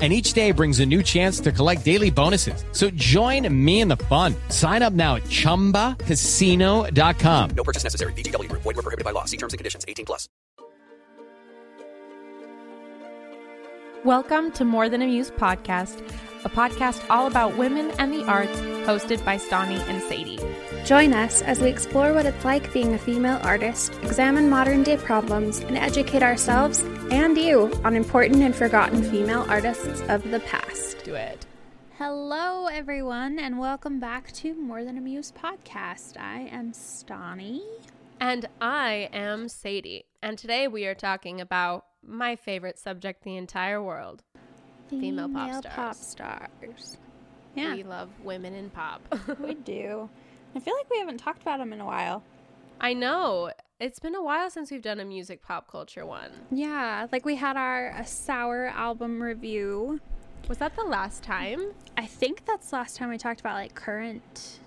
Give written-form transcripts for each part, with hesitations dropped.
And each day brings a new chance to collect daily bonuses. So join me in the fun. Sign up now at Chumbacasino.com. No purchase necessary. VGW Group. Void where prohibited by law. See terms and conditions. 18+. Welcome to More Than a Muse podcast, a podcast all about women and the arts, hosted by Stani and Sadie. Join us as we explore what it's like being a female artist, examine modern-day problems, and educate ourselves and you on important and forgotten female artists of the past. Do it. Hello, everyone, and welcome back to More Than a Muse podcast. I am Stani. And I am Sadie. And today we are talking about my favorite subject in the entire world, female pop stars. Yeah. We love women in pop. We do. I feel like we haven't talked about them in a while. I know. It's been a while since we've done a music pop culture one. Yeah. Like we had our Sour album review. Was that the last time? I think that's the last time we talked about like current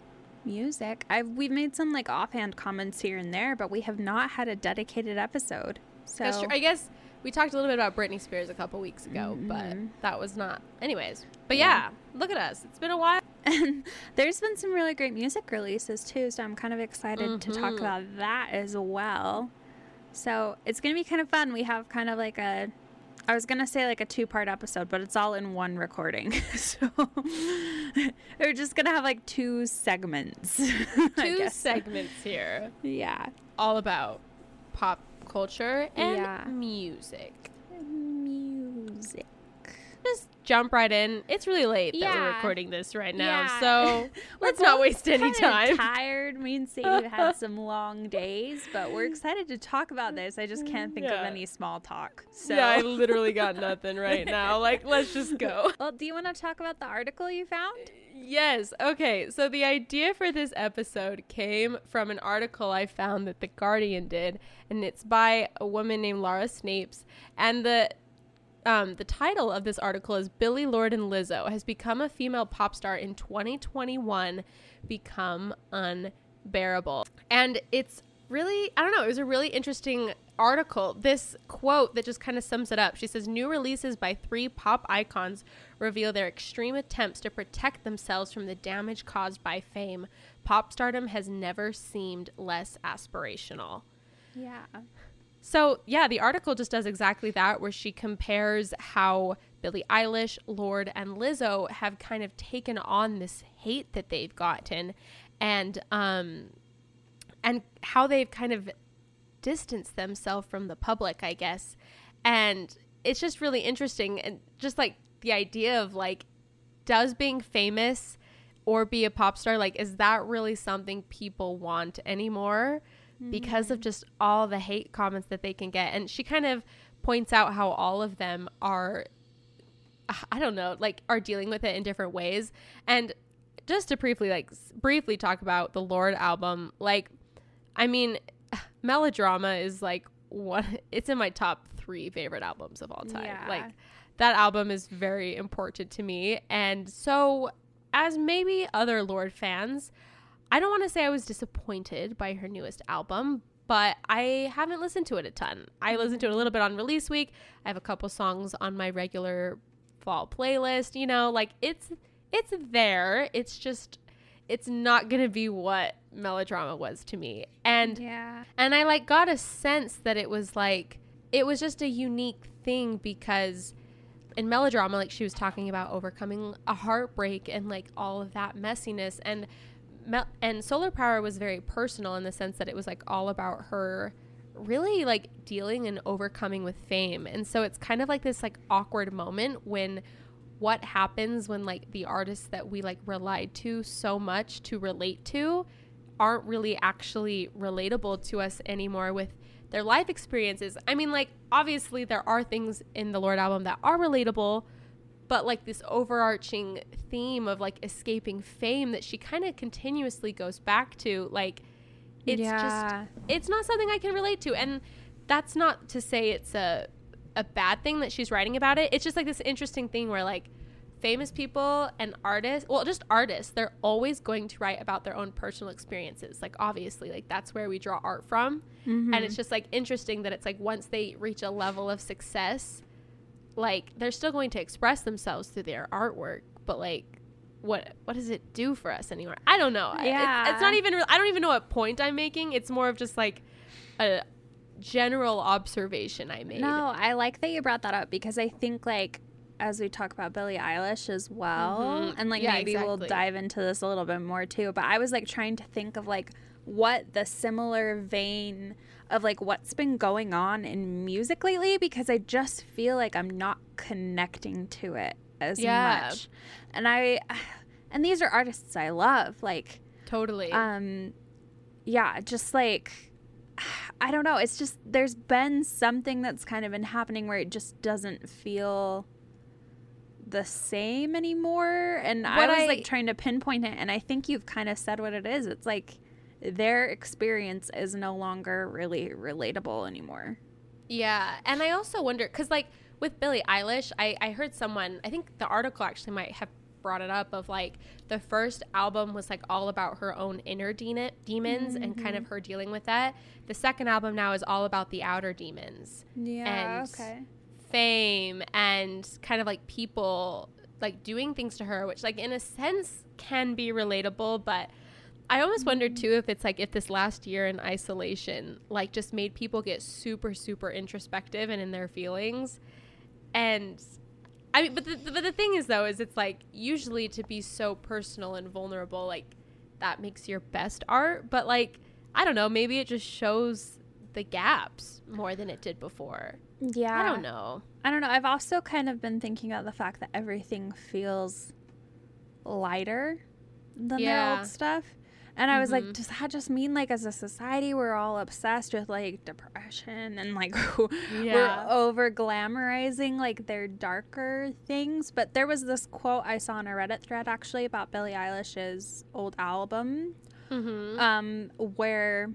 music. We've made some like offhand comments here and there, but we have not had a dedicated episode. So that's true. I guess we talked a little bit about Britney Spears a couple weeks ago, but that was not. Anyways, but yeah, look at us. It's been a while. And there's been some really great music releases too, so I'm kind of excited to talk about that as well. So it's going to be kind of fun. We have kind of like a, I was going to say like a two-part episode, but it's all in one recording. So we're just going to have like two segments. Two segments here. Yeah. All about pop culture and music. Just jump right in. It's really late that we're recording this right now, so let's not waste any time. I'm tired. Me and Sadie have had some long days, but we're excited to talk about this. I just can't think of any small talk. So. Yeah, I literally got nothing right now. Like, let's just go. Well, do you want to talk about the article you found? Yes. Okay. So the idea for this episode came from an article I found that The Guardian did, and it's by a woman named Laura Snapes, and the title of this article is Billie, Lorde, and Lizzo has become a female pop star in 2021, become unbearable. And it's really, I don't know, it was a really interesting article. This quote that just kind of sums it up. She says, new releases by three pop icons reveal their extreme attempts to protect themselves from the damage caused by fame. Pop stardom has never seemed less aspirational. Yeah. So, yeah, the article just does exactly that, where she compares how Billie Eilish, Lorde, and Lizzo have kind of taken on this hate that they've gotten and how they've kind of distanced themselves from the public, I guess. And it's just really interesting. And just like the idea of like, does being famous or be a pop star, like, is that really something people want anymore? Because of just all the hate comments that they can get. And she kind of points out how all of them are, I don't know, like are dealing with it in different ways. And just to briefly talk about the Lorde album, like, I mean, Melodrama is like one, it's in my top three favorite albums of all time. Yeah. Like that album is very important to me. And so as maybe other Lorde fans, I don't want to say I was disappointed by her newest album, but I haven't listened to it a ton. I listened to it a little bit on release week. I have a couple songs on my regular fall playlist. You know, like it's there. It's just, it's not going to be what Melodrama was to me. And, and I like got a sense that it was like, it was just a unique thing because in Melodrama, like she was talking about overcoming a heartbreak and like all of that messiness. And Solar Power was very personal in the sense that it was like all about her really like dealing and overcoming with fame. And so it's kind of like this like awkward moment when what happens when like the artists that we like relied to so much to relate to aren't really actually relatable to us anymore with their life experiences. I mean, like obviously there are things in the Lorde album that are relatable, but like this overarching theme of like escaping fame that she kind of continuously goes back to, like, it's just, it's not something I can relate to. And that's not to say it's a bad thing that she's writing about it. It's just like this interesting thing where like famous people and artists, well, just artists, they're always going to write about their own personal experiences. Like obviously, like that's where we draw art from. Mm-hmm. And it's just like interesting that it's like once they reach a level of success, like they're still going to express themselves through their artwork, but like what does it do for us anymore? I don't know. Yeah. It's not even I don't even know what point I'm making. It's more of just like a general observation I made. No, I like that you brought that up, because I think like as we talk about Billie Eilish as well, mm-hmm. and like yeah, maybe exactly. we'll dive into this a little bit more too, but I was like trying to think of like what the similar vein of like what's been going on in music lately, because I just feel like I'm not connecting to it as yeah. much. And and these are artists I love, like totally. Yeah, just like I don't know, it's just there's been something that's kind of been happening where it just doesn't feel the same anymore. And I was like trying to pinpoint it, and I think you've kind of said what it is. It's like their experience is no longer really relatable anymore. Yeah. And I also wonder, because like with Billie Eilish, I heard someone, I think the article actually might have brought it up, of like the first album was like all about her own inner demons mm-hmm. and kind of her dealing with that. The second album now is all about the outer demons. Yeah. And okay. fame and kind of like people like doing things to her, which like in a sense can be relatable, but I almost mm-hmm. wondered too if it's like if this last year in isolation like just made people get super super introspective and in their feelings. And I mean, but the thing is though, is it's like usually to be so personal and vulnerable, like that makes your best art. But like, I don't know, maybe it just shows the gaps more than it did before. Yeah. I don't know. I've also kind of been thinking about the fact that everything feels lighter than yeah. the old stuff. And I was mm-hmm. like, does that just mean like as a society we're all obsessed with like depression and like yeah. we're over glamorizing like their darker things? But there was this quote I saw in a Reddit thread actually about Billie Eilish's old album mm-hmm. Where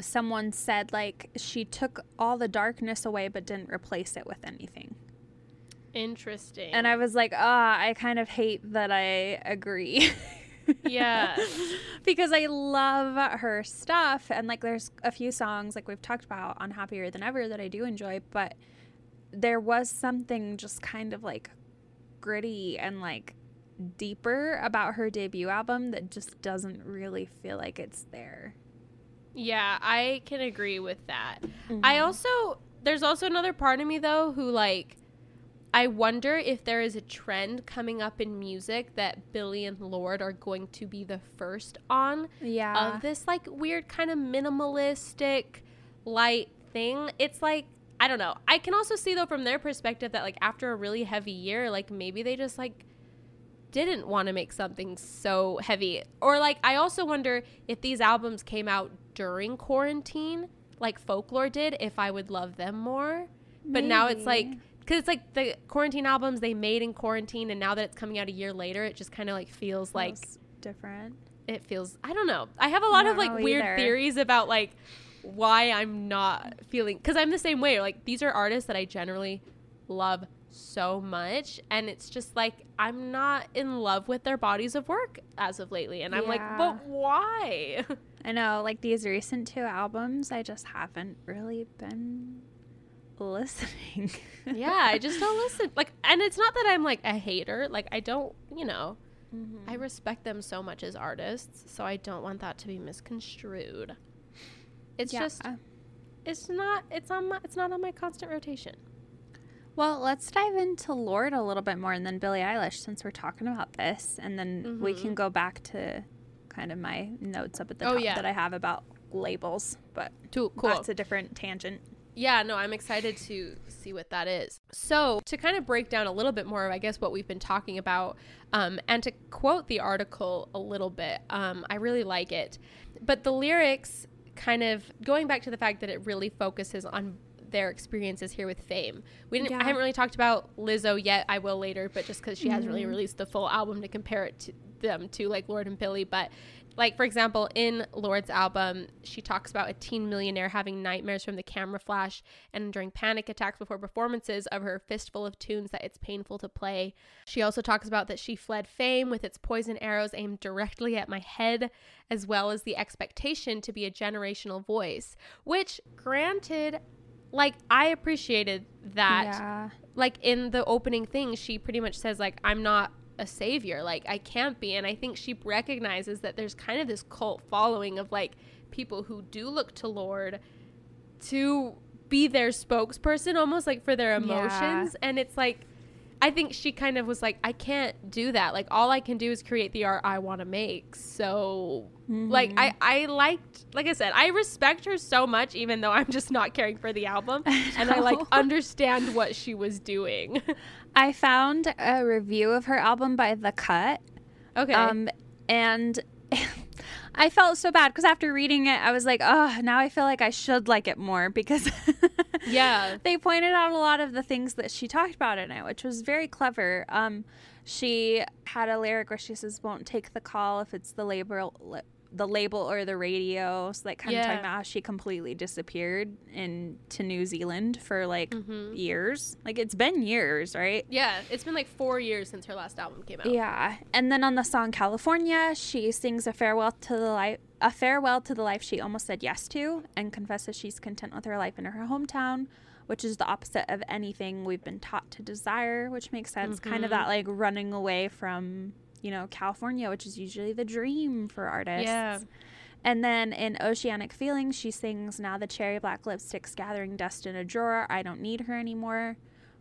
someone said like she took all the darkness away but didn't replace it with anything. Interesting. And I was like, I kind of hate that I agree. Yeah. Because I love her stuff, and like there's a few songs like we've talked about on Happier Than Ever that I do enjoy, but there was something just kind of like gritty and like deeper about her debut album that just doesn't really feel like it's there. Yeah, I can agree with that. Mm-hmm. There's also another part of me though who like I wonder if there is a trend coming up in music that Billie and Lorde are going to be the first on. Yeah. Of this like weird kind of minimalistic light thing. It's like, I don't know. I can also see though from their perspective that like after a really heavy year, like maybe they just like didn't want to make something so heavy. Or like I also wonder if these albums came out during quarantine, like Folklore did, if I would love them more. But maybe. Now it's like... Because it's like the quarantine albums they made in quarantine, and now that it's coming out a year later, it just kind of like feels like different. It feels, I don't know. I have a lot of like weird theories about like why I'm not feeling, because I'm the same way. Like these are artists that I generally love so much, and it's just like I'm not in love with their bodies of work as of lately, and I'm like, but why? I know, like these recent two albums, I just haven't really been listening. Yeah, I just don't listen. Like, and it's not that I'm like a hater, like I don't, you know, mm-hmm. I respect them so much as artists, so I don't want that to be misconstrued. It's just it's not on my constant rotation. Well, let's dive into Lorde a little bit more, and then Billie Eilish, since we're talking about this, and then mm-hmm. we can go back to kind of my notes up at the top that I have about labels, but cool. That's a different tangent. Yeah, no, I'm excited to see what that is. So to kind of break down a little bit more of, I guess, what we've been talking about, and to quote the article a little bit, I really like it. But the lyrics kind of going back to the fact that it really focuses on their experiences here with fame. I haven't really talked about Lizzo yet. I will later, but just because she hasn't really released the full album to compare it to them to like Lorde and Billie. But Like, for example, in Lorde's album, she talks about a teen millionaire having nightmares from the camera flash and enduring panic attacks before performances of her fistful of tunes that it's painful to play. She also talks about that she fled fame with its poison arrows aimed directly at my head, as well as the expectation to be a generational voice, which, granted, like, I appreciated that. Yeah. Like, in the opening thing, she pretty much says, like, I'm not a savior, like I can't be. And I think she recognizes that there's kind of this cult following of like people who do look to Lorde to be their spokesperson, almost like for their emotions. Yeah. And it's like, I think she kind of was like, I can't do that. Like, all I can do is create the art I want to make. So like, I liked, like I said, I respect her so much, even though I'm just not caring for the album. And I like understand what she was doing. I found a review of her album by The Cut. Okay. And I felt so bad because after reading it, I was like, oh, now I feel like I should like it more because yeah, they pointed out a lot of the things that she talked about in it, which was very clever. She had a lyric where she says, won't take the call if it's the label or the radio. So like, kind of talking about how she completely disappeared into New Zealand for like years. Like, it's been years, right? Yeah, it's been like 4 years since her last album came out. Yeah. And then on the song California, she sings a farewell to the life she almost said yes to, and confesses she's content with her life in her hometown, which is the opposite of anything we've been taught to desire, which makes sense. Kind of that like running away from, you know, California, which is usually the dream for artists. Yeah. And then in Oceanic Feelings, she sings, now the cherry black lipstick's gathering dust in a drawer. I don't need her anymore.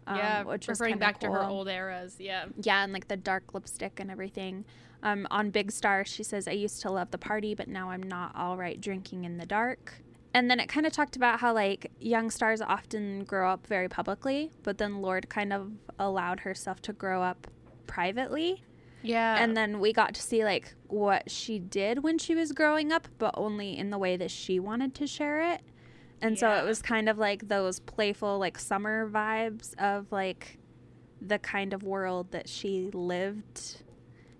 Yeah, which referring back to her old eras. Yeah. Yeah, and like the dark lipstick and everything. On Big Star, she says, I used to love the party, but now I'm not all right drinking in the dark. And then it kind of talked about how, like, young stars often grow up very publicly, but then Lorde kind of allowed herself to grow up privately. Yeah. And then we got to see like what she did when she was growing up, but only in the way that she wanted to share it. And so it was kind of like those playful like summer vibes of like the kind of world that she lived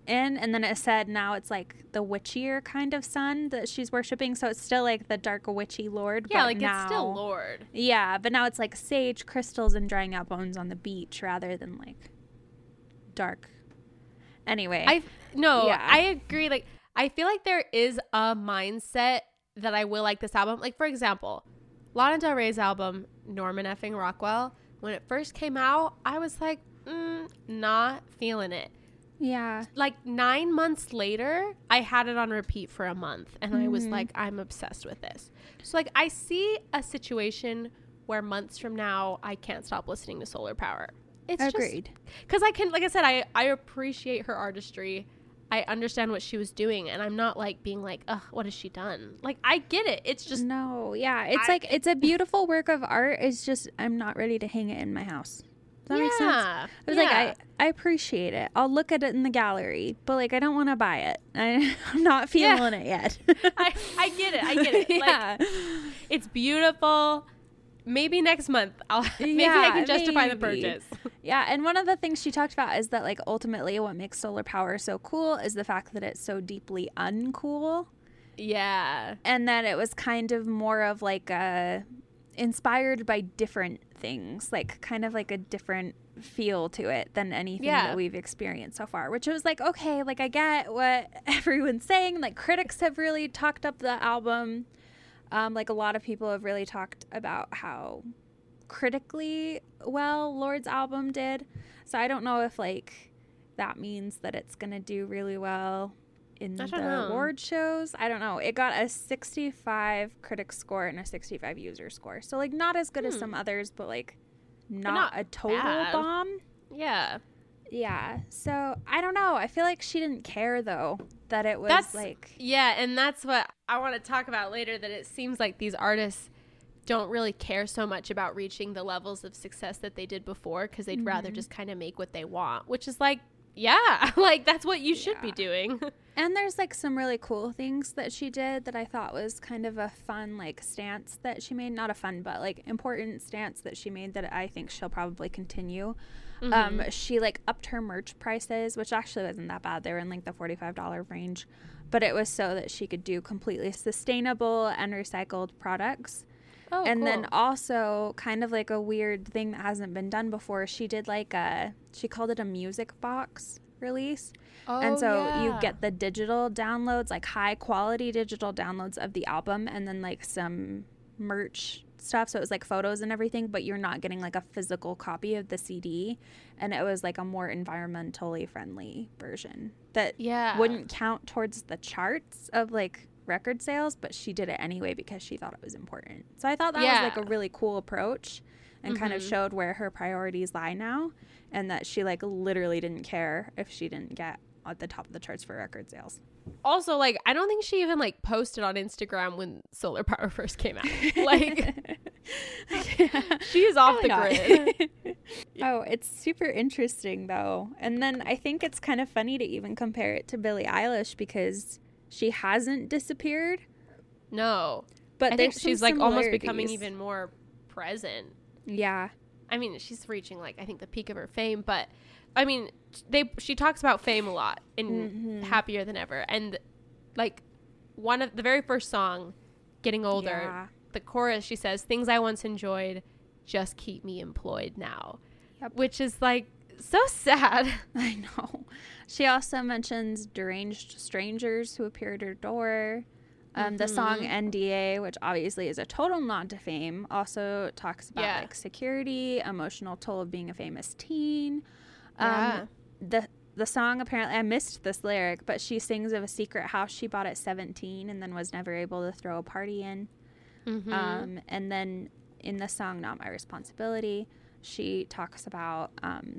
in. And then it said now it's like the witchier kind of sun that she's worshiping. So it's still like the dark witchy Lorde. Yeah, but like now, it's still Lorde. Yeah, but now it's like sage crystals and drying out bones on the beach rather than like dark. Anyway, I agree. Like, I feel like there is a mindset that I will like this album. Like, for example, Lana Del Rey's album, Norman Effing Rockwell, when it first came out, I was like, not feeling it. Yeah. Like 9 months later, I had it on repeat for a month and I was like, I'm obsessed with this. So like, I see a situation where months from now, I can't stop listening to Solar Power. It's agreed. Because I can, like I said, I appreciate her artistry. I understand what she was doing, and I'm not like being like, ugh, what has she done? Like, I get it. It's just it's a beautiful work of art. It's just I'm not ready to hang it in my house. Does that make sense? I was like, I appreciate it. I'll look at it in the gallery, but like, I don't want to buy it. I'm not feeling it yet. I get it. Yeah. Like, it's beautiful. Maybe next month I can justify the purchase. Yeah, and one of the things she talked about is that like ultimately what makes Solar Power so cool is the fact that it's so deeply uncool. Yeah. And that it was kind of more of like a inspired by different things, like kind of like a different feel to it than anything that we've experienced so far, which was like, okay, like I get what everyone's saying. Like, critics have really talked up the album. Like, a lot of people have really talked about how critically well Lorde's album did. So I don't know if, like, that means that it's going to do really well in the award shows. I don't know. It got a 65 critic score and a 65 user score. So, like, not as good as some others, but, like, not a total bomb. Yeah. Yeah. So, I don't know. I feel like she didn't care, though. That it was and that's what I want to talk about later, that it seems like these artists don't really care so much about reaching the levels of success that they did before, because they'd rather just kind of make what they want, which is like, like that's what you should be doing. And there's like some really cool things that she did that I thought was kind of a fun like stance that she made, not a fun but like important stance that she made that I think she'll probably continue. She like upped her merch prices, which actually wasn't that bad. They were in like the $45 range. but it was so that she could do completely sustainable and recycled products. Oh, and cool. Then also kind of like a weird thing that hasn't been done before. She did like she called it a music box release. Oh, and so you get the digital downloads, like high quality digital downloads of the album, and then like some merch stuff. So it was like photos and everything, but you're not getting like a physical copy of the CD. And it was like a more environmentally friendly version that wouldn't count towards the charts of like record sales, but she did it anyway because she thought it was important. So I thought that was like a really cool approach, and kind of showed where her priorities lie now, and that she like literally didn't care if she didn't get at the top of the charts for record sales. Also, like, I don't think she even like posted on Instagram when Solar Power first came out. Like, she is off the grid. Oh, it's super interesting though. And then I think it's kind of funny to even compare it to Billie Eilish because she hasn't disappeared. No, but I think she's like almost becoming even more present. Yeah, I mean, she's reaching like I think the peak of her fame, but I mean, she talks about fame a lot in Happier Than Ever, and like one of the very first song, Getting Older, the chorus, she says, "Things I once enjoyed just keep me employed now," which is like so sad. I know. She also mentions deranged strangers who appear at her door. The song NDA, which obviously is a total nod to fame, also talks about like security, emotional toll of being a famous teen. The song, apparently I missed this lyric, but she sings of a secret house she bought at 17 and then was never able to throw a party in. And then in the song Not My Responsibility, she talks about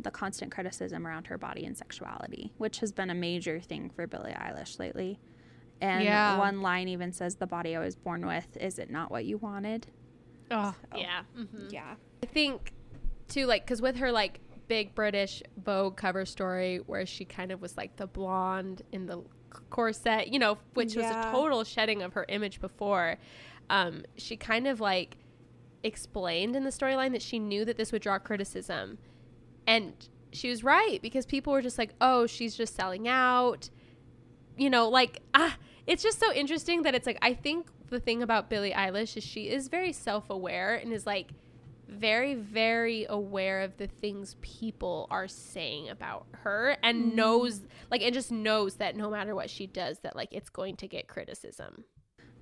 the constant criticism around her body and sexuality, which has been a major thing for Billie Eilish lately. And one line even says, "The body I was born with, is it not what you wanted?" Oh, so, yeah. I think, too, like, because with her, like, big British Vogue cover story where she kind of was, like, the blonde in the corset, you know, which was a total shedding of her image before, she kind of, like, explained in the storyline that she knew that this would draw criticism. And she was right, because people were just like, oh, she's just selling out. You know, like, it's just so interesting that it's like, I think the thing about Billie Eilish is she is very self-aware and is like very, very aware of the things people are saying about her, and knows, like, and just knows that no matter what she does, that like it's going to get criticism.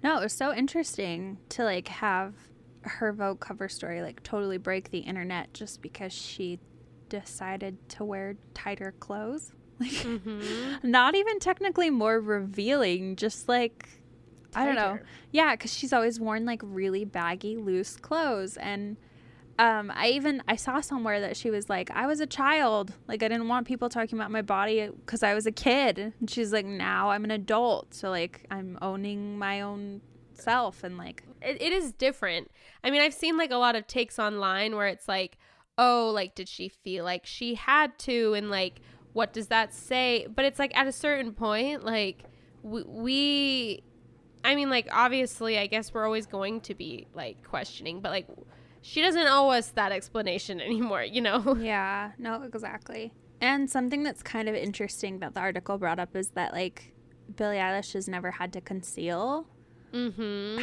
No, it was so interesting to like have her Vogue cover story like totally break the internet just because she decided to wear tighter clothes. Like, not even technically more revealing, just like, tighter. I don't know. Yeah, because she's always worn like really baggy, loose clothes. And I saw somewhere that she was like, I was a child. Like, I didn't want people talking about my body because I was a kid. And she's like, now I'm an adult. So like, I'm owning my own self. And like, it is different. I mean, I've seen like a lot of takes online where it's like, oh, like, did she feel like she had to? And like, what does that say? But it's like at a certain point, like we I mean, like, obviously, I guess we're always going to be like questioning, but like she doesn't owe us that explanation anymore, you know? Yeah, no, exactly. And something that's kind of interesting that the article brought up is that like Billie Eilish has never had to conceal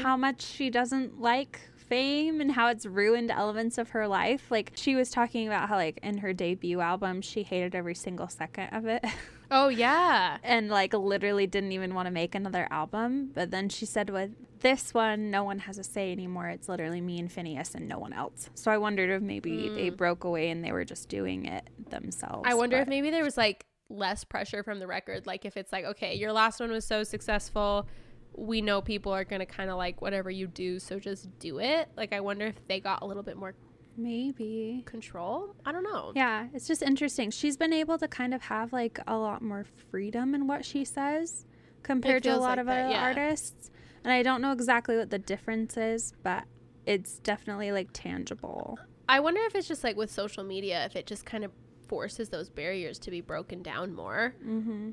how much she doesn't like fame and how it's ruined elements of her life. Like, she was talking about how like in her debut album she hated every single second of it. Oh yeah. And like literally didn't even want to make another album, but then she said with this one, no one has a say anymore, it's literally me and Phineas and no one else. So I wondered if maybe they broke away and they were just doing it themselves. I wonder if maybe there was like less pressure from the record, like if it's like, okay, your last one was so successful, we know people are going to kind of like whatever you do, so just do it. Like, I wonder if they got a little bit more maybe control. I don't know. Yeah, it's just interesting. She's been able to kind of have like a lot more freedom in what she says compared to a lot like of that, other artists. And I don't know exactly what the difference is, but it's definitely like tangible. I wonder if it's just like with social media, if it just kind of forces those barriers to be broken down more. Mm-hmm.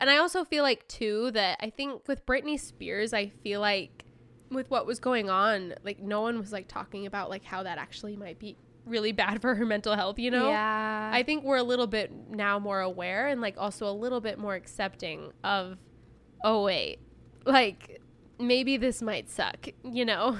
And I also feel like, too, that I think with Britney Spears, I feel like with what was going on, like no one was like talking about like how that actually might be really bad for her mental health, you know? Yeah. I think we're a little bit now more aware and like also a little bit more accepting of oh, wait, like, maybe this might suck, you know?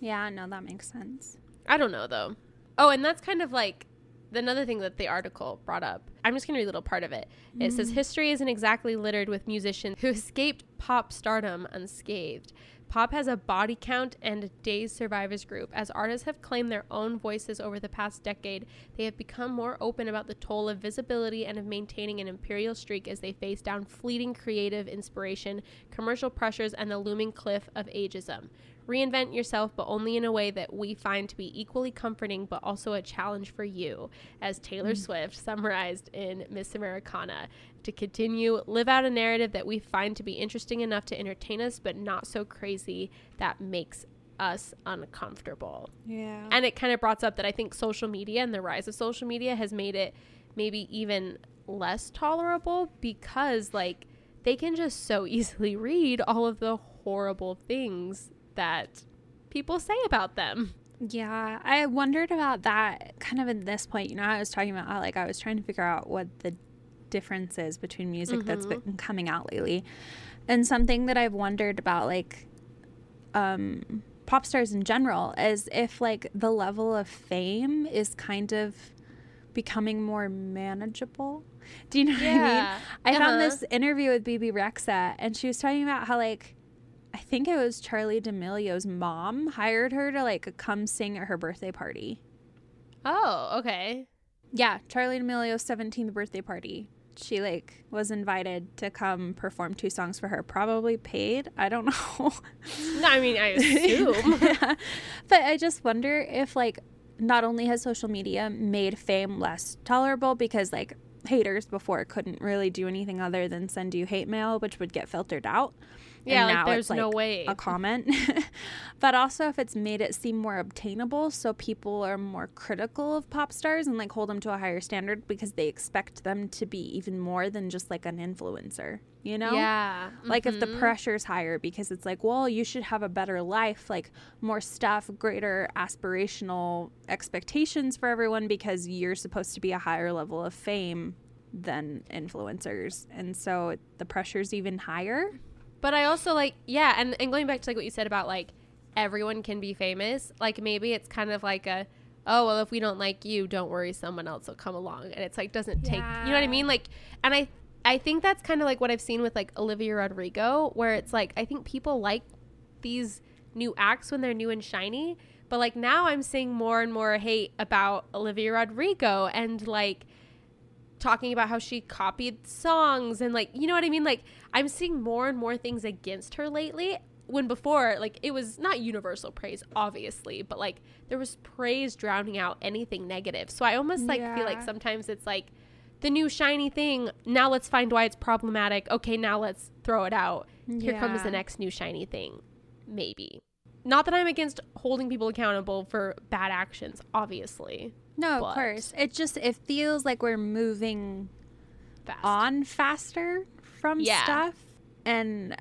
Yeah, no, that makes sense. I don't know, though. Oh, and that's kind of like another thing that the article brought up. I'm just going to read a little part of it. It says, history isn't exactly littered with musicians who escaped pop stardom unscathed. Pop has a body count and a dazed survivors group. As artists have claimed their own voices over the past decade, they have become more open about the toll of visibility and of maintaining an imperial streak as they face down fleeting creative inspiration, commercial pressures, and the looming cliff of ageism. Reinvent yourself, but only in a way that we find to be equally comforting, but also a challenge for you, as Taylor Swift summarized in Miss Americana. To continue, live out a narrative that we find to be interesting enough to entertain us, but not so crazy that makes us uncomfortable. Yeah. And it kind of brought up that I think social media and the rise of social media has made it maybe even less tolerable, because like they can just so easily read all of the horrible things that people say about them. Yeah, I wondered about that kind of at this point. You know, I was talking about how, like, I was trying to figure out what the difference is between music that's been coming out lately. And something that I've wondered about, like, pop stars in general, is if, like, the level of fame is kind of becoming more manageable. Do you know what I mean? I found this interview with BB Rexha, and she was talking about how, like, I think it was Charli D'Amelio's mom hired her to, like, come sing at her birthday party. Oh, okay. Yeah, Charli D'Amelio's 17th birthday party. She, like, was invited to come perform 2 songs for her, probably paid. I don't know. No, I mean, I assume. Yeah. But I just wonder if, like, not only has social media made fame less tolerable because, like, haters before couldn't really do anything other than send you hate mail, which would get filtered out. Yeah, and like now there's it's like no way a comment. But also if it's made it seem more obtainable, so people are more critical of pop stars and like hold them to a higher standard because they expect them to be even more than just like an influencer, you know? Yeah. Like if the pressure's higher because it's like, well, you should have a better life, like more stuff, greater aspirational expectations for everyone because you're supposed to be a higher level of fame than influencers. And so the pressure's even higher. But I also, like, yeah, and going back to, like, what you said about, like, everyone can be famous, like, maybe it's kind of like a, oh, well, if we don't like you, don't worry, someone else will come along. And it's, like, doesn't take, you know what I mean? Like, and I think that's kind of, like, what I've seen with, like, Olivia Rodrigo, where it's, like, I think people like these new acts when they're new and shiny. But, like, now I'm seeing more and more hate about Olivia Rodrigo and, like, talking about how she copied songs and like, you know what I mean? Like I'm seeing more and more things against her lately, when before like it was not universal praise obviously, but like there was praise drowning out anything negative. So I almost like feel like sometimes it's like the new shiny thing. Now let's find why it's problematic. Okay, now let's throw it out. Here comes the next new shiny thing. Maybe. Not that I'm against holding people accountable for bad actions, obviously. No, but of course. It just, it feels like we're moving on faster from stuff. And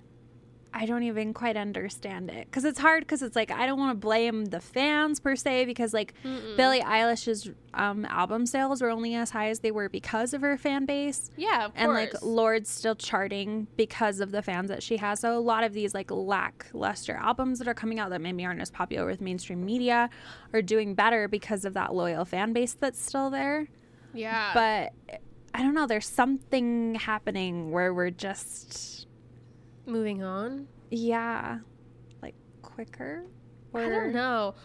I don't even quite understand it. Because it's hard, because it's like, I don't want to blame the fans per se. Because like Billie Eilish's album sales were only as high as they were because of her fan base. Yeah, of course. And like Lorde's still charting because of the fans that she has. So a lot of these like lackluster albums that are coming out that maybe aren't as popular with mainstream media are doing better because of that loyal fan base that's still there. Yeah. But I don't know. There's something happening where we're just moving on. Yeah. Like quicker. Or I don't know.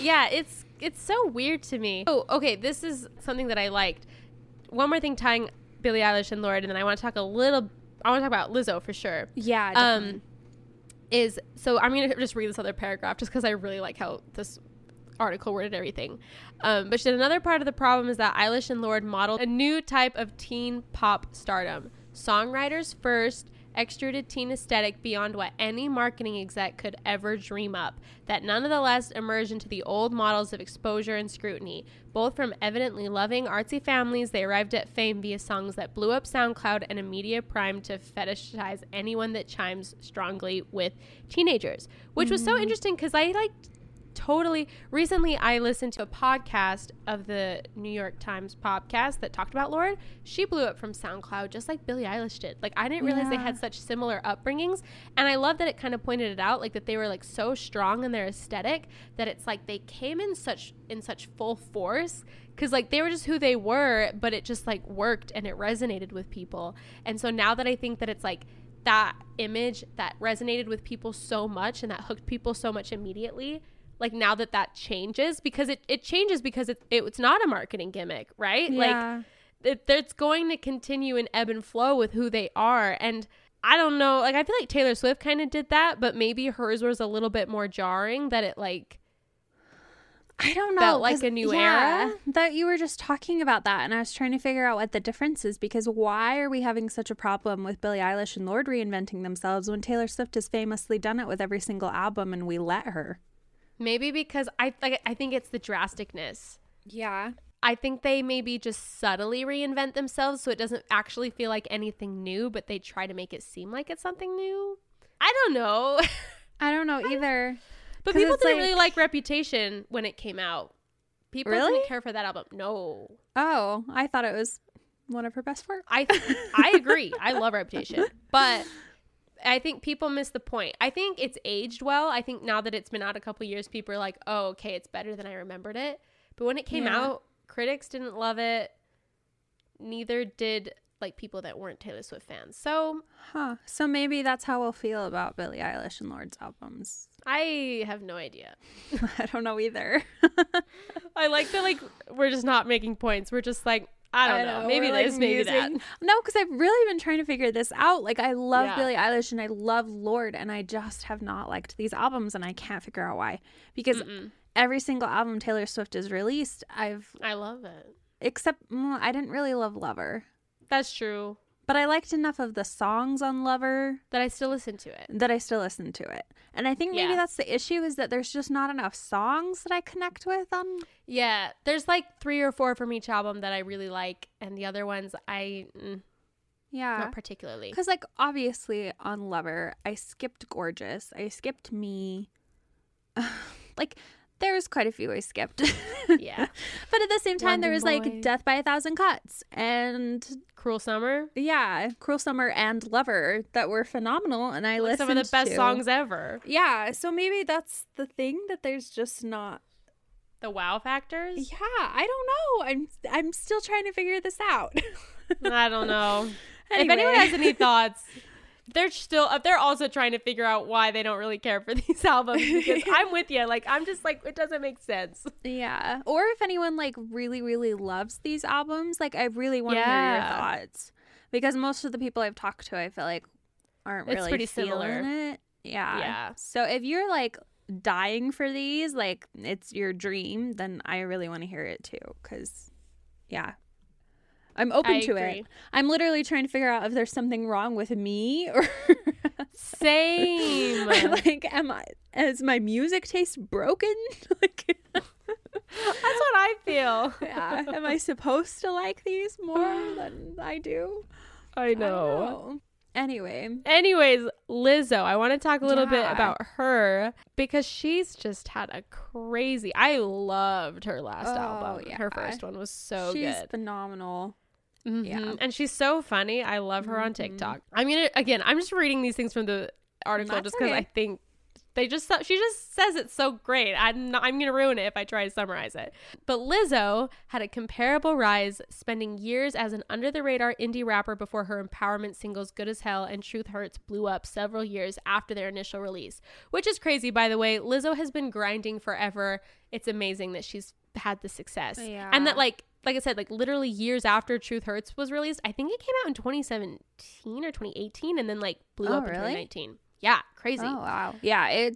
Yeah, it's so weird to me. Oh, okay, this is something that I liked. One more thing tying Billie Eilish and Lorde, and then I want to talk about Lizzo for sure. Yeah, definitely. So I'm going to just read this other paragraph just because I really like how this article worded everything. But she said, another part of the problem is that Eilish and Lorde modeled a new type of teen pop stardom. Songwriters first, extruded teen aesthetic beyond what any marketing exec could ever dream up, that nonetheless emerged into the old models of exposure and scrutiny. Both from evidently loving artsy families, they arrived at fame via songs that blew up SoundCloud and a media primed to fetishize anyone that chimes strongly with teenagers, which was so interesting because I like totally. Recently, I listened to a podcast of the New York Times podcast that talked about Lorde. She blew up from SoundCloud just like Billie Eilish did. Like, I didn't realize they had such similar upbringings. And I love that it kind of pointed it out, like that they were like so strong in their aesthetic that it's like they came in such full force. Because, like, they were just who they were, but it just, like, worked and it resonated with people. And so now that I think that it's, like, that image that resonated with people so much and that hooked people so much immediately, like, now that changes, because it changes because it's not a marketing gimmick, right? Yeah. Like, it's going to continue and ebb and flow with who they are. And I don't know. Like, I feel like Taylor Swift kind of did that, but maybe hers was a little bit more jarring that it, like... I don't know. Felt like a new era. That you were just talking about that. And I was trying to figure out what the difference is, because why are we having such a problem with Billie Eilish and Lorde reinventing themselves when Taylor Swift has famously done it with every single album and we let her? Maybe because I think it's the drasticness. Yeah. I think they maybe just subtly reinvent themselves so it doesn't actually feel like anything new, but they try to make it seem like it's something new. I don't know. I don't know either. But people didn't really like Reputation when it came out. People didn't care for that album. No. Oh, I thought it was one of her best work. I agree. I love Reputation. But I think people miss the point. I think it's aged well. I think now that it's been out a couple years, people are like, oh, okay, it's better than I remembered it. But when it came out, critics didn't love it. Neither did like people that weren't Taylor Swift fans. So maybe that's how we'll feel about Billie Eilish and Lorde's albums. I have no idea. I don't know either. I like that, like, we're just not making points. We're just like, I don't know. Maybe this, like, maybe that. No, because I've really been trying to figure this out. Like, I love Billie Eilish and I love Lorde, and I just have not liked these albums, and I can't figure out why. Because every single album Taylor Swift has released, I love it. Except I didn't really love Lover. That's true. But I liked enough of the songs on Lover that I still listen to it. And I think maybe that's the issue, is that there's just not enough songs that I connect with on. Yeah. There's like 3 or 4 from each album that I really like. And the other ones not particularly. Because, like, obviously on Lover, I skipped Gorgeous. I skipped Me. Like... There was quite a few I skipped. Yeah. But at the same time, there was Boy. Like Death by a Thousand Cuts and... Cruel Summer? Yeah. Cruel Summer and Lover that were phenomenal, and I listened to. Some of the best songs ever. Yeah. So maybe that's the thing, that there's just not... The wow factors? Yeah. I don't know. I'm still trying to figure this out. I don't know. Anyway. If anyone has any thoughts... They're also trying to figure out why they don't really care for these albums, because I'm with you. Like, I'm just like, it doesn't make sense. Yeah. Or if anyone, like, really, really loves these albums, like, I really want to hear your thoughts, because most of the people I've talked to, I feel like, aren't really feeling similar. It. Yeah. Yeah. So if you're, like, dying for these, like, it's your dream, then I really want to hear it too, because, yeah. I'm open to it. I'm literally trying to figure out if there's something wrong with me or same. Like, is my music taste broken? Like, that's what I feel. Yeah. Am I supposed to like these more than I do? I know. Anyways, Lizzo, I want to talk a little bit about her, because she's just had a crazy. I loved her last album. Yeah. Her first one was so good. She's phenomenal. Mm-hmm. Yeah. And she's so funny. I love her on TikTok. I'm just reading these things from the article because I think she just says it's so great. I'm going to ruin it if I try to summarize it. But Lizzo had a comparable rise, spending years as an under-the-radar indie rapper before her empowerment singles Good As Hell and Truth Hurts blew up several years after their initial release. Which is crazy, by the way. Lizzo has been grinding forever. It's amazing that she's had the success. Yeah. And that, like I said, like, literally years after Truth Hurts was released. I think it came out in 2017 or 2018 and then, like, blew up in 2019. Yeah, crazy. Oh, wow. Yeah,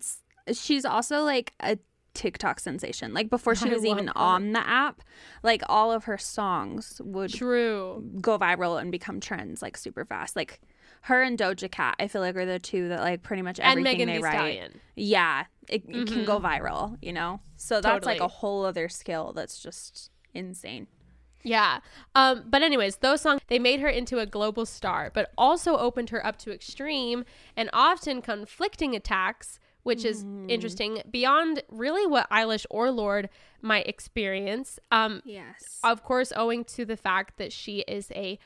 she's also, like, a TikTok sensation. Like, before she was even on the app, like, all of her songs would go viral and become trends, like, super fast. Like, her and Doja Cat, I feel like, are the two that, like, pretty much everything they write. And Megan Thee Stallion. Yeah, it can go viral, you know? So that's, like, a whole other skill that's just insane. Yeah. But anyways, those songs, they made her into a global star, but also opened her up to extreme and often conflicting attacks which is interesting. Beyond really what Eilish or Lorde might experience. Yes. Of course, owing to the fact that she is a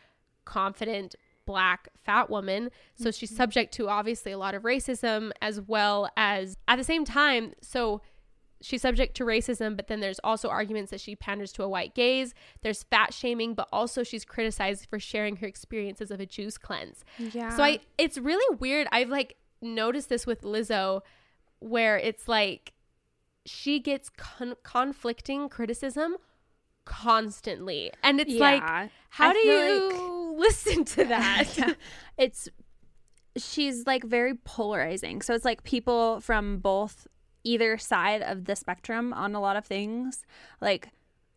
confident Black fat woman, so she's subject to obviously a lot of racism, as well as at the same time, so she's subject to racism, but then there's also arguments that she panders to a white gaze. There's fat shaming, but also she's criticized for sharing her experiences of a juice cleanse. Yeah. So it's really weird. I've like noticed this with Lizzo, where it's like she gets conflicting criticism constantly, and it's like, how do you listen to that? She's like very polarizing, so it's like people from both either side of the spectrum on a lot of things, like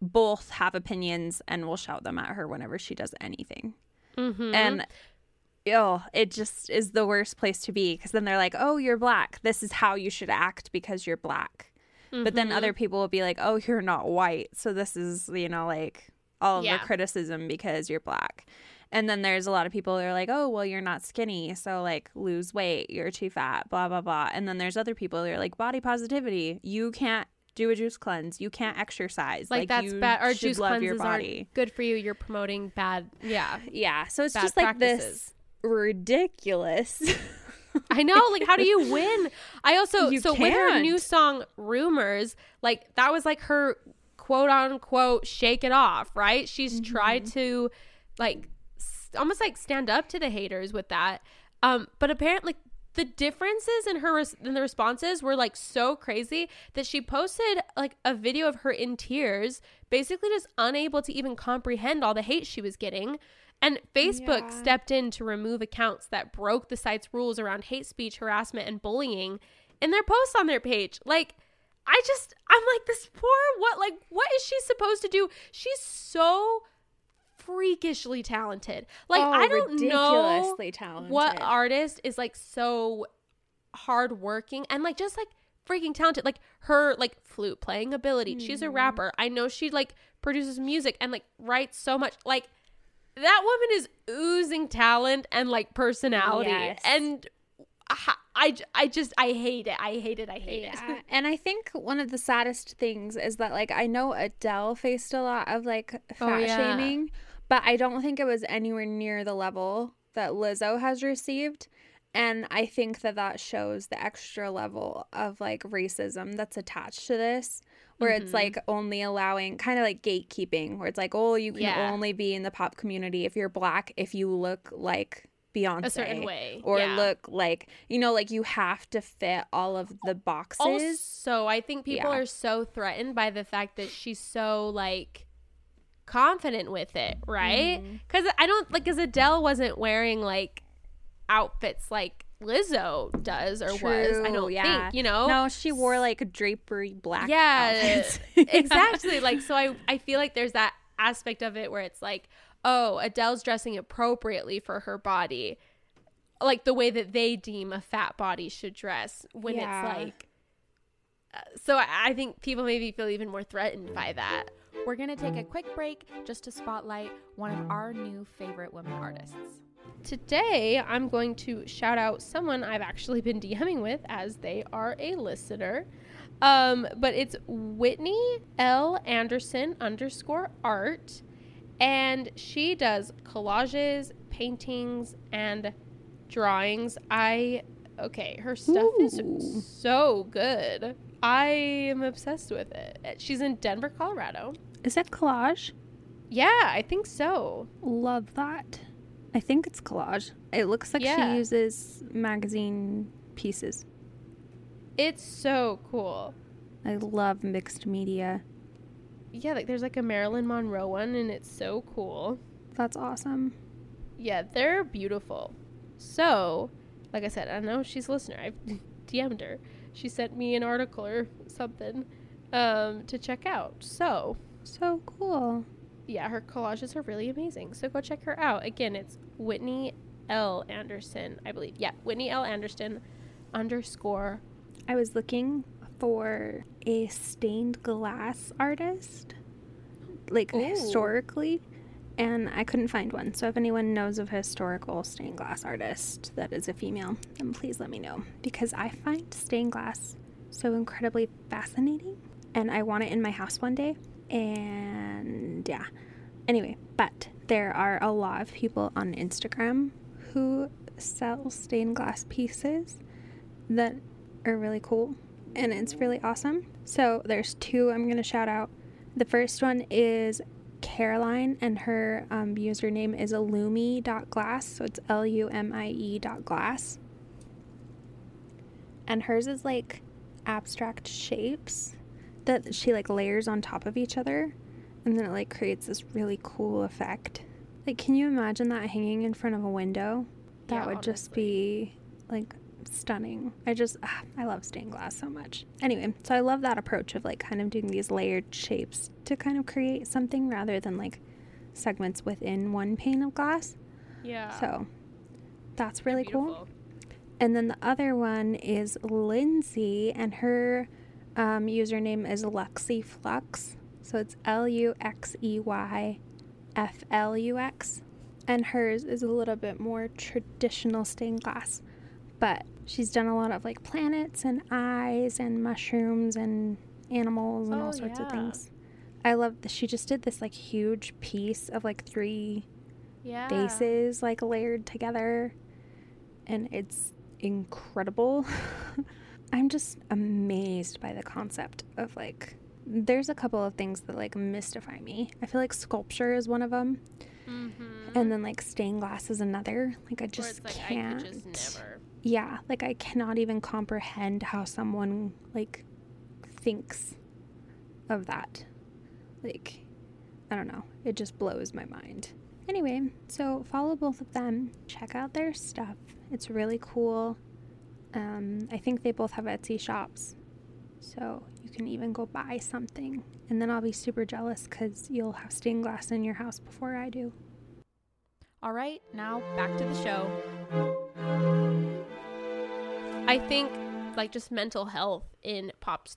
both have opinions and will shout them at her whenever she does anything. And it just is the worst place to be, because then they're like, oh, you're Black, this is how you should act because you're Black. But then other people will be like, oh, you're not white, so this is, you know, like all of the criticism because you're Black. And then there's a lot of people that are like, oh, well, you're not skinny, so like lose weight, you're too fat, blah, blah, blah. And then there's other people that are like, body positivity, you can't do a juice cleanse, you can't exercise. Like that's bad, or juice love cleanses your body. Aren't good for you, you're promoting bad, so it's just practices. Like this ridiculous I know, like, how do you win? I also, you so can't. With her new song Rumors, like that was like her quote unquote shake it off, right? She's tried to like almost like stand up to the haters with that, but apparently the differences in her in the responses were like so crazy that she posted like a video of her in tears, basically just unable to even comprehend all the hate she was getting. And Facebook stepped in to remove accounts that broke the site's rules around hate speech, harassment, and bullying in their posts on their page. Like, I'm like, this poor, what is she supposed to do? She's so freakishly talented. Like, I don't know what artist is like so hardworking and like just like freaking talented. Like her like flute playing ability. She's a rapper. I know she like produces music and like writes so much. Like, that woman is oozing talent and like personality. Yes. And I hate it. I hate it. And I think one of the saddest things is that, like, I know Adele faced a lot of like fat shaming, but I don't think it was anywhere near the level that Lizzo has received. And I think that shows the extra level of like racism that's attached to this, where it's like only allowing, kind of like gatekeeping, where it's like, oh, you can only be in the pop community if you're Black, if you look like Beyonce a certain way, or look like, you know, like you have to fit all of the boxes. Also, I think people are so threatened by the fact that she's so like confident with it, right? Because because Adele wasn't wearing like outfits like Lizzo does or was. I don't think, you know. No, she wore like drapery black outfits. Exactly. Like, so I feel like there's that aspect of it where it's like, oh, Adele's dressing appropriately for her body, like the way that they deem a fat body should dress, when it's like, so I think people maybe feel even more threatened by that. We're going to take a quick break just to spotlight one of our new favorite women artists. Today, I'm going to shout out someone I've actually been DMing with, as they are a listener. But it's Whitney L. Anderson _art. And she does collages, paintings, and drawings. Her stuff is so good. I am obsessed with it. She's in Denver, Colorado. Is that collage? Yeah, I think so. Love that. I think it's collage. It looks like she uses magazine pieces. It's so cool. I love mixed media. Yeah, like there's like a Marilyn Monroe one, and it's so cool. That's awesome. Yeah, they're beautiful. So, like I said, I know she's a listener. I've DM'd her. She sent me an article or something to check out. So cool. Yeah, her collages are really amazing. So go check her out. Again, it's Whitney L. Anderson, I believe. Yeah, Whitney L. Anderson _. I was looking for a stained glass artist, like historically, and I couldn't find one. So if anyone knows of a historical stained glass artist that is a female, then please let me know, because I find stained glass so incredibly fascinating and I want it in my house one day. And yeah, anyway, but there are a lot of people on Instagram who sell stained glass pieces that are really cool, and it's really awesome. So there's two I'm going to shout out. The first one is Caroline, and her username is illumi.glass, so it's Lumie.glass, and hers is like abstract shapes that she like layers on top of each other, and then it like creates this really cool effect. Like, can you imagine that hanging in front of a window? That would honestly just be like stunning. I love stained glass so much. Anyway, so I love that approach of like kind of doing these layered shapes to kind of create something rather than like segments within one pane of glass. Yeah. So that's really cool. And then the other one is Lindsay, and her username is LuxyFlux. So it's LuxyFlux. And hers is a little bit more traditional stained glass, but she's done a lot of like planets and eyes and mushrooms and animals and all sorts of things. I love that she just did this like huge piece of like three faces like layered together, and it's incredible. I'm just amazed by the concept of like, there's a couple of things that like mystify me. I feel like sculpture is one of them. Mm-hmm. And then like stained glass is another. Like I just can't. I could just never. Yeah, like I cannot even comprehend how someone like thinks of that. Like, I don't know. It just blows my mind. Anyway, so follow both of them. Check out their stuff. It's really cool. I think they both have Etsy shops, so you can even go buy something. And then I'll be super jealous because you'll have stained glass in your house before I do. All right, now back to the show. I think like just mental health in pop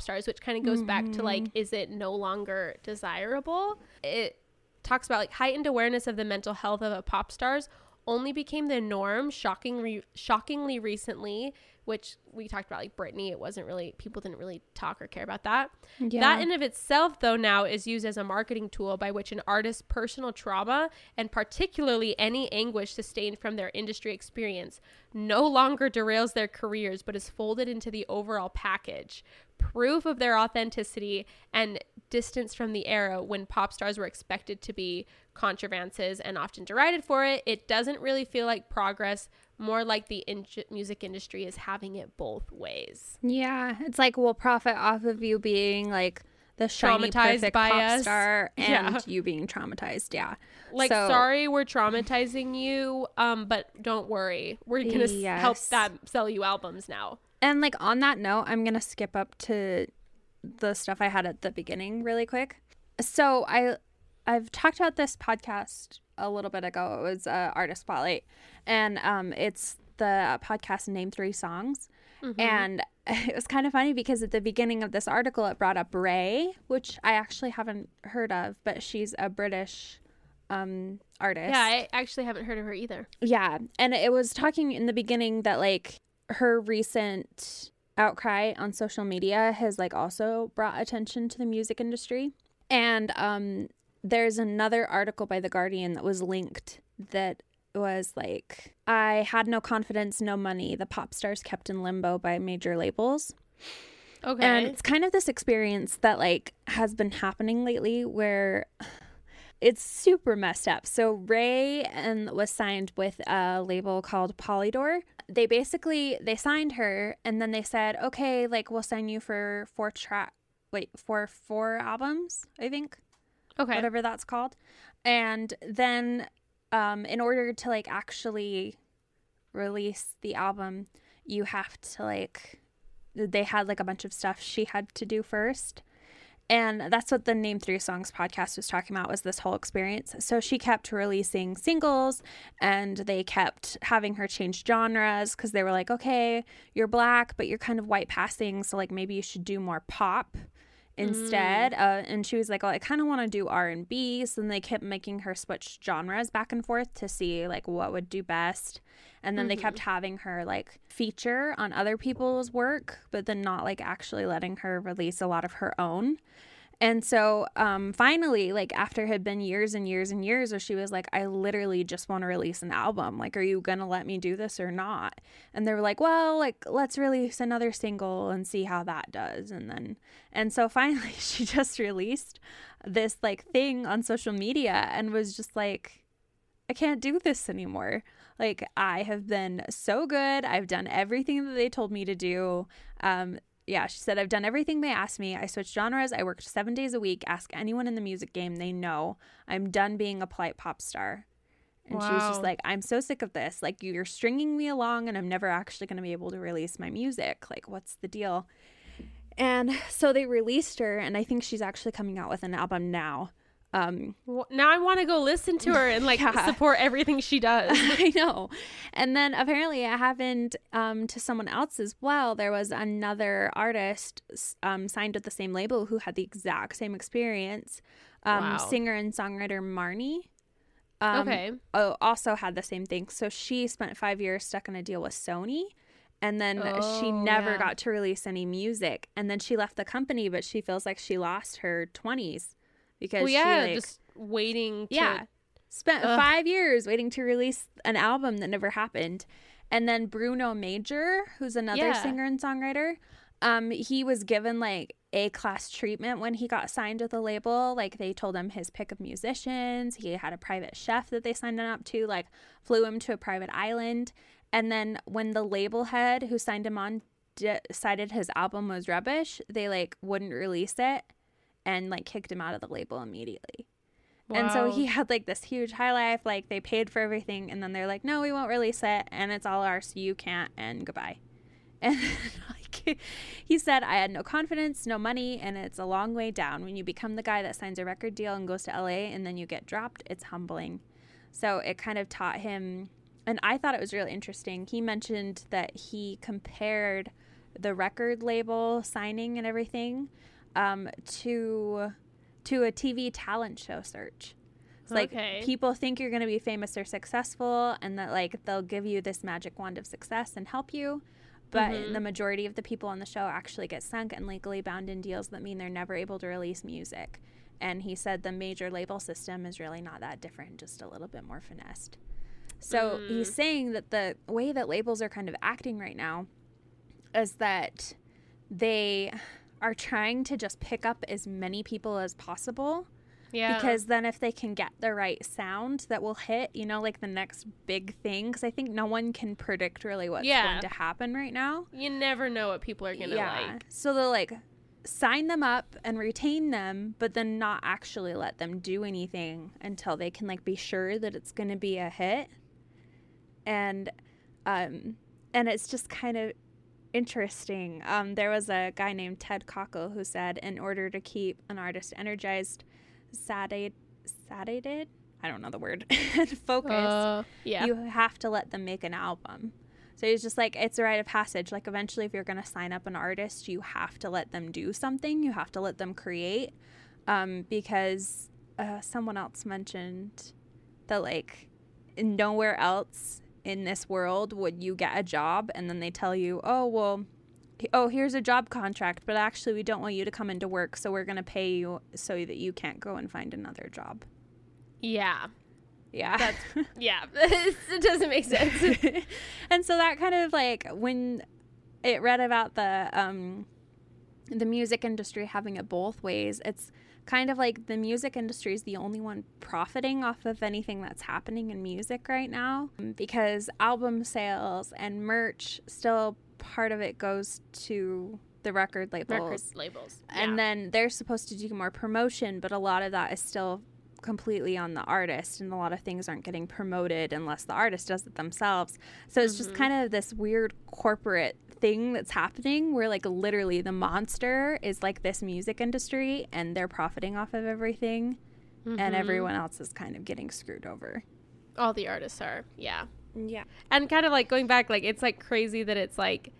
stars, which kind of goes back to like, is it no longer desirable? It talks about like heightened awareness of the mental health of a pop stars only became the norm shockingly recently, which we talked about like Britney. It wasn't really, people didn't really talk or care about that. Yeah. That in of itself though now is used as a marketing tool by which an artist's personal trauma and particularly any anguish sustained from their industry experience no longer derails their careers, but is folded into the overall package. Proof of their authenticity and distance from the era when pop stars were expected to be controversies and often derided for it. It doesn't really feel like progress, more like the music industry is having it both ways. Yeah, it's like we'll profit off of you being like the shiny perfect pop star and you being traumatized. Yeah, like so, sorry we're traumatizing you, but don't worry, we're gonna help that sell you albums now. And like on that note, I'm gonna skip up to the stuff I had at the beginning really quick. So I've talked about this podcast a little bit ago. It was Artist Spotlight, and it's the podcast Name Three Songs. Mm-hmm. And it was kind of funny because at the beginning of this article, it brought up Ray, which I actually haven't heard of, but she's a British artist. Yeah, I actually haven't heard of her either. Yeah, and it was talking in the beginning that like her recent outcry on social media has like also brought attention to the music industry. And there's another article by The Guardian that was linked that was like, I had no confidence, no money, the pop stars kept in limbo by major labels. Okay. And it's kind of this experience that like has been happening lately where it's super messed up. So Ray was signed with a label called Polydor. They signed her, and then they said, okay, like we'll sign you for four albums, I think. Okay. Whatever that's called. And then in order to like actually release the album, you have to like, they had like a bunch of stuff she had to do first. And that's what the Name Three Songs podcast was talking about, was this whole experience. So she kept releasing singles, and they kept having her change genres because they were like, okay, you're black, but you're kind of white passing, so like maybe you should do more pop instead. And she was like, well, I kind of want to do R&B. So then they kept making her switch genres back and forth to see like what would do best. And then they kept having her like feature on other people's work, but then not like actually letting her release a lot of her own. And so finally, like after it had been years and years and years, where she was like, I literally just want to release an album. Like, are you going to let me do this or not? And they were like, well, like, let's release another single and see how that does. And so finally she just released this like thing on social media and was just like, I can't do this anymore. Like, I have been so good. I've done everything that they told me to do. Yeah, she said, I've done everything they asked me. I switched genres. I worked 7 days a week. Ask anyone in the music game. They know. I'm done being a polite pop star. And wow. She was just like, I'm so sick of this. Like, you're stringing me along, and I'm never actually going to be able to release my music. Like, what's the deal? And so they released her, and I think she's actually coming out with an album now. Now I want to go listen to her and like support everything she does. I know. And then apparently it happened to someone else as well. There was another artist signed with the same label who had the exact same experience. Singer and songwriter Marnie also had the same thing. So she spent 5 years stuck in a deal with Sony. And then she never got to release any music. And then she left the company, but she feels like she lost her 20s. Because she just waiting. Spent 5 years waiting to release an album that never happened. And then Bruno Major, who's another singer and songwriter, he was given like A-class treatment when he got signed with a label. Like, they told him his pick of musicians. He had a private chef that they signed him up to, like flew him to a private island. And then when the label head who signed him on decided his album was rubbish, they like wouldn't release it. And like kicked him out of the label immediately. Wow. And so he had like this huge high life, like they paid for everything, and then they're like, no, we won't release it, and it's all ours, so you can't, and goodbye. And like he said, I had no confidence, no money, and it's a long way down. When you become the guy that signs a record deal and goes to LA and then you get dropped, it's humbling. So it kind of taught him, and I thought it was really interesting. He mentioned that he compared the record label signing and everything to a TV talent show search. It's like people think you're going to be famous or successful, and that like they'll give you this magic wand of success and help you, but the majority of the people on the show actually get sunk and legally bound in deals that mean they're never able to release music. And he said the major label system is really not that different, just a little bit more finessed. So he's saying that the way that labels are kind of acting right now is that they are trying to just pick up as many people as possible. Yeah. Because then if they can get the right sound that will hit, you know, like the next big thing. Because I think no one can predict really what's going to happen right now. You never know what people are going to like. So they'll like sign them up and retain them, but then not actually let them do anything until they can like be sure that it's going to be a hit. And it's just kind of interesting. There was a guy named Ted Kockle who said, in order to keep an artist energized, satiated, I don't know the word, and focused, you have to let them make an album. So he's just like, it's a rite of passage. Like, eventually if you're going to sign up an artist, you have to let them do something. You have to let them create, because someone else mentioned that like nowhere else in this world would you get a job and then they tell you, here's a job contract, but actually we don't want you to come into work, so we're going to pay you so that you can't go and find another job. It doesn't make sense. And so that kind of like, when it read about the music industry having it both ways, it's kind of like the music industry is the only one profiting off of anything that's happening in music right now, because album sales and merch, still part of it goes to the record labels. And then they're supposed to do more promotion, but a lot of that is still completely on the artist, and a lot of things aren't getting promoted unless the artist does it themselves. So it's just kind of this weird corporate thing that's happening where like literally the monster is like this music industry, and they're profiting off of everything, and everyone else is kind of getting screwed over. All the artists are. Yeah. And kind of like going back, like it's like crazy that it's like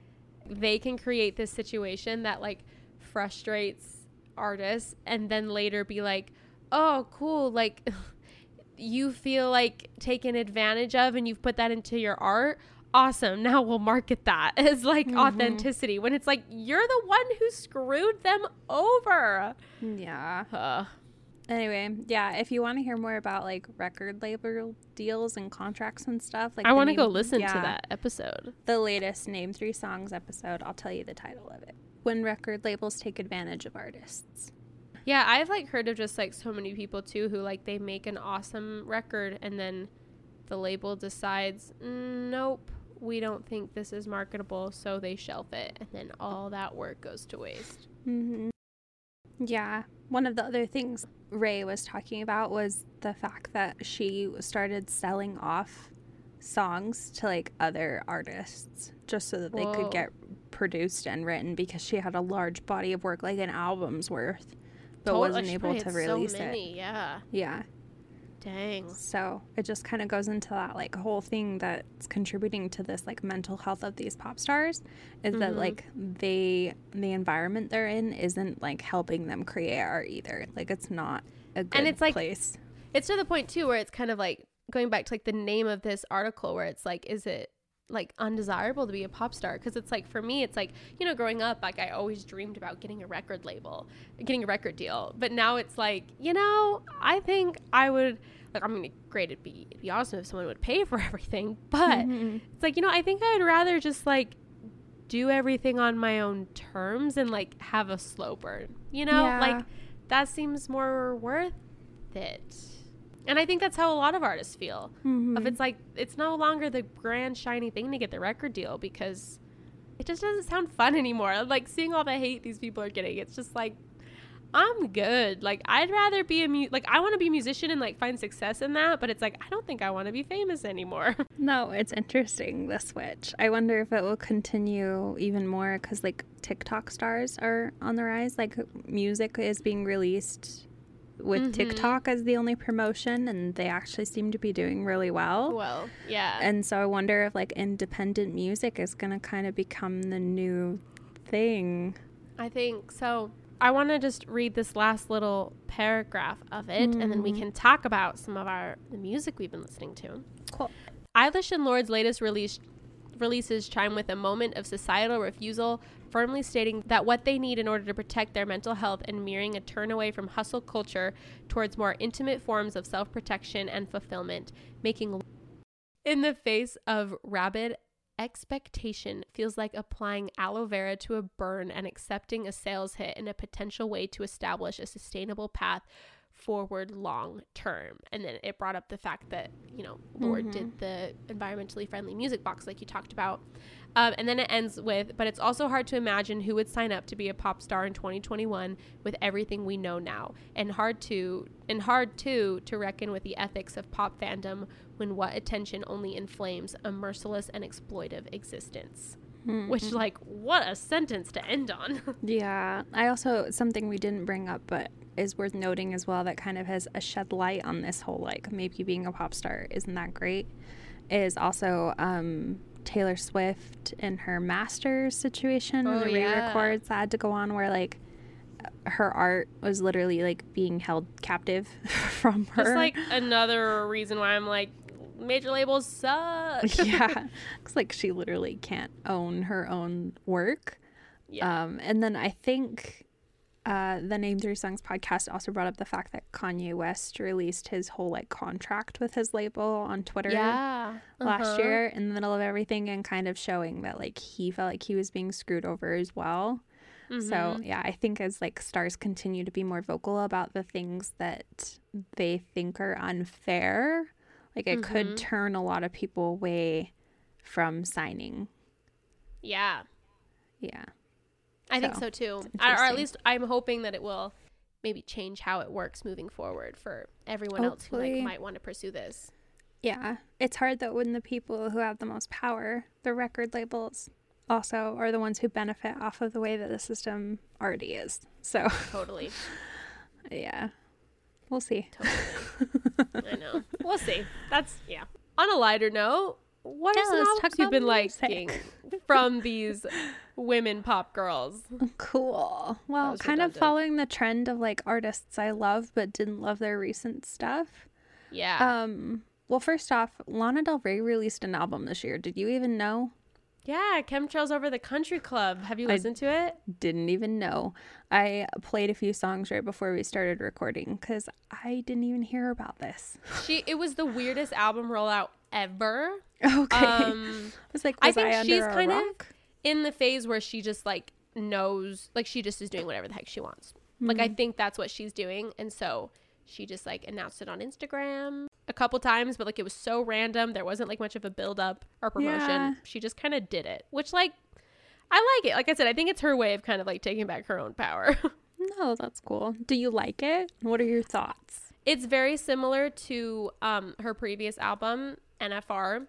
they can create this situation that like frustrates artists and then later be like, oh, cool, like you feel like taken advantage of and you've put that into your art. Awesome. Now we'll market that as like authenticity, when it's like you're the one who screwed them over. Yeah. Anyway, yeah, if you want to hear more about like record label deals and contracts and stuff, like I want to go listen to that episode. The latest Name Three Songs episode, I'll tell you the title of it. When record labels take advantage of artists. Yeah, I've like heard of just like so many people too who like they make an awesome record and then the label decides, nope, we don't think this is marketable, so they shelf it, and then all that work goes to waste. Mm-hmm. Yeah. One of the other things Ray was talking about was the fact that she started selling off songs to like other artists just so that they could get produced and written, because she had a large body of work, like an album's worth, but wasn't able to release so many, it. Yeah. Yeah. Dang. So it just kind of goes into that like whole thing that's contributing to this like mental health of these pop stars is that like the environment they're in isn't like helping them create art either. Like it's not a good place. It's to the point too where it's kind of like going back to like the name of this article where it's like, is it like undesirable to be a pop star? Because it's like, for me, it's like, you know, growing up, like I always dreamed about getting a record label, getting a record deal. But now it's like, you know, I think I would, like, I mean, great, it'd be awesome if someone would pay for everything. But it's like, you know, I think I would rather just like do everything on my own terms and like have a slow burn, you know, like that seems more worth it. And I think that's how a lot of artists feel. If it's like, it's no longer the grand shiny thing to get the record deal because it just doesn't sound fun anymore. Like seeing all the hate these people are getting, it's just like, I'm good. Like I'd rather be I want to be a musician and like find success in that. But it's like, I don't think I want to be famous anymore. No, it's interesting, the switch. I wonder if it will continue even more because like TikTok stars are on the rise. Like music is being released with TikTok as the only promotion, and they actually seem to be doing really well. Well, yeah. And so I wonder if like independent music is going to kind of become the new thing. I think so. I want to just read this last little paragraph of it, and then we can talk about some of the music we've been listening to. Cool. Eilish and Lorde's latest releases chime with a moment of societal refusal, firmly stating that what they need in order to protect their mental health and mirroring a turn away from hustle culture towards more intimate forms of self-protection and fulfillment, making in the face of rabid expectation feels like applying aloe vera to a burn and accepting a sales hit in a potential way to establish a sustainable path forward long term. And then it brought up the fact that, you know, Lorde did the environmentally friendly music box like you talked about, and then it ends with, but it's also hard to imagine who would sign up to be a pop star in 2021 with everything we know now, and hard to reckon with the ethics of pop fandom when what attention only inflames a merciless and exploitive existence. Which, like, what a sentence to end on. Yeah. I also, something we didn't bring up but is worth noting as well that kind of has a shed light on this whole, like, maybe being a pop star isn't that great, is also Taylor Swift and her Masters situation. Oh, the re-records that had to go on where, like, her art was literally, like, being held captive from her. Just, like, another reason why I'm like, major labels suck. Yeah, it's like she literally can't own her own work. Yeah. And then I think the Name Three Songs podcast also brought up the fact that Kanye West released his whole like contract with his label on Twitter last year in the middle of everything, and kind of showing that like he felt like he was being screwed over as well. So yeah, I think as like stars continue to be more vocal about the things that they think are unfair, like it could turn a lot of people away from signing. Yeah. Yeah. I think so too. Or at least I'm hoping that it will maybe change how it works moving forward for everyone else who like might want to pursue this. Yeah. It's hard though when the people who have the most power, the record labels, also are the ones who benefit off of the way that the system already is. So. Totally. Yeah. We'll see. Totally. I know. We'll see. That's, yeah. On a lighter note, what songs you've been liking from these women pop girls. Cool. Well, kind of following the trend of like artists I love but didn't love their recent stuff. Yeah. Well, first off, Lana Del Rey released an album this year. Did you even know? Yeah, Chemtrails Over the Country Club. Have you listened to it? Didn't even know. I played a few songs right before we started recording because I didn't even hear about this. It was the weirdest album rollout ever. Okay. It's like, was I think I under she's a kind rock? Of in the phase where she just like knows, like she just is doing whatever the heck she wants. Mm-hmm. Like I think that's what she's doing, and so she just like announced it on Instagram a couple times, but like it was so random. There wasn't like much of a build up or promotion. Yeah. She just kind of did it, which like I like it. Like I said, I think it's her way of kind of like taking back her own power. No, that's cool. Do you like it? What are your thoughts? It's very similar to her previous album, NFR.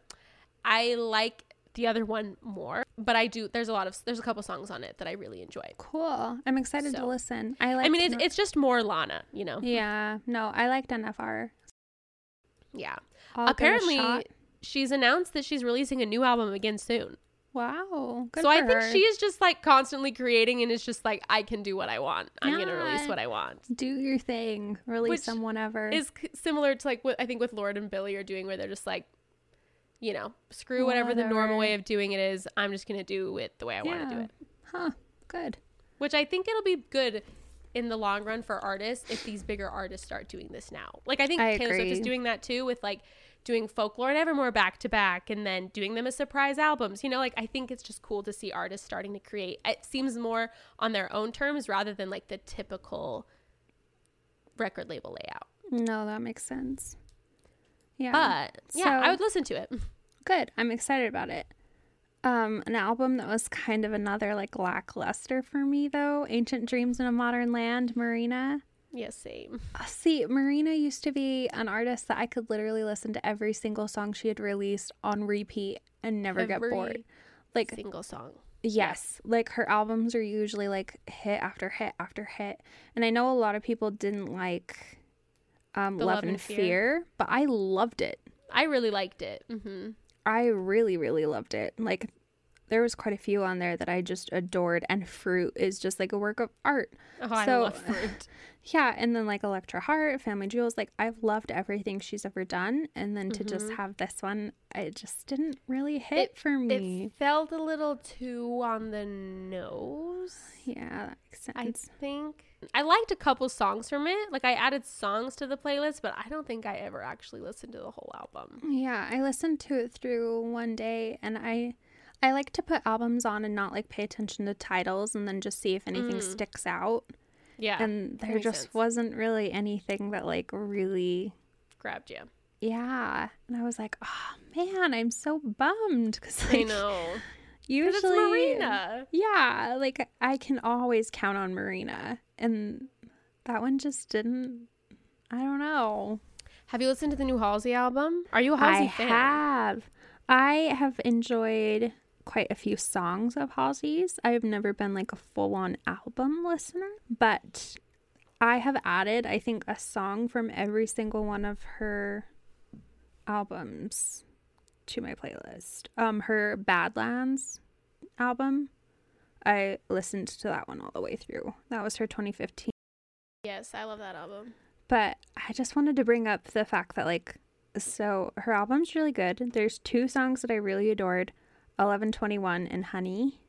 I like the other one more, but I do. There's a couple songs on it that I really enjoy. Cool. I'm excited to listen. It's just more Lana, you know? Yeah. No, I liked NFR. Yeah. Apparently, she's announced that she's releasing a new album again soon. Wow. Good so for I think her. She is just like constantly creating and is just like, I can do what I want. I'm going to release what I want. Do your thing. Release Which them whenever. Is similar to like what I think with Lorde and Billie are doing, where they're just like, you know, screw whatever the normal way of doing it is. I'm just going to do it the way I want to do it. Huh. Good. Which I think it'll be good in the long run for artists if these bigger artists start doing this now. Like I think Taylor Swift is doing that too with like doing Folklore and Evermore back to back and then doing them as surprise albums. You know, like I think it's just cool to see artists starting to create. It seems more on their own terms rather than like the typical record label layout. No, that makes sense. Yeah. But yeah, I would listen to it. Good. I'm excited about it. An album that was kind of another like lackluster for me though, Ancient Dreams in a Modern Land, Marina. Yes, yeah, same. See, Marina used to be an artist that I could literally listen to every single song she had released on repeat and never get bored. Like single song. Yes. Yeah. Like her albums are usually like hit after hit after hit. And I know a lot of people didn't like Love and Fear, but I loved it. I really liked it. Mm-hmm. I really, really loved it. Like there was quite a few on there that I just adored, and Fruit is just like a work of art. Oh, so, I love Fruit. Yeah, and then like Electra Heart, Family Jewels, like I've loved everything she's ever done, and then to just have this one, it just didn't really hit for me. It felt a little too on the nose. Yeah, that makes sense. I think I liked a couple songs from it. Like I added songs to the playlist, but I don't think I ever actually listened to the whole album. Yeah, I listened to it through one day, and I like to put albums on and not like pay attention to titles and then just see if anything sticks out. Yeah. And there just wasn't really anything that like really grabbed you. Yeah. And I was like, oh man, I'm so bummed. Cause, like, I know. Usually it's Marina. Yeah. Like I can always count on Marina. And that one just didn't, I don't know. Have you listened to the new Halsey album? Are you a Halsey fan? I have enjoyed quite a few songs of Halsey's. I've never been like a full-on album listener, but I have added, I think, a song from every single one of her albums to my playlist. Her Badlands album, I listened to that one all the way through. That was her 2015. Yes, I love that album. But I just wanted to bring up the fact that like, so her album's really good. There's two songs that I really adored, 1121 and Honey.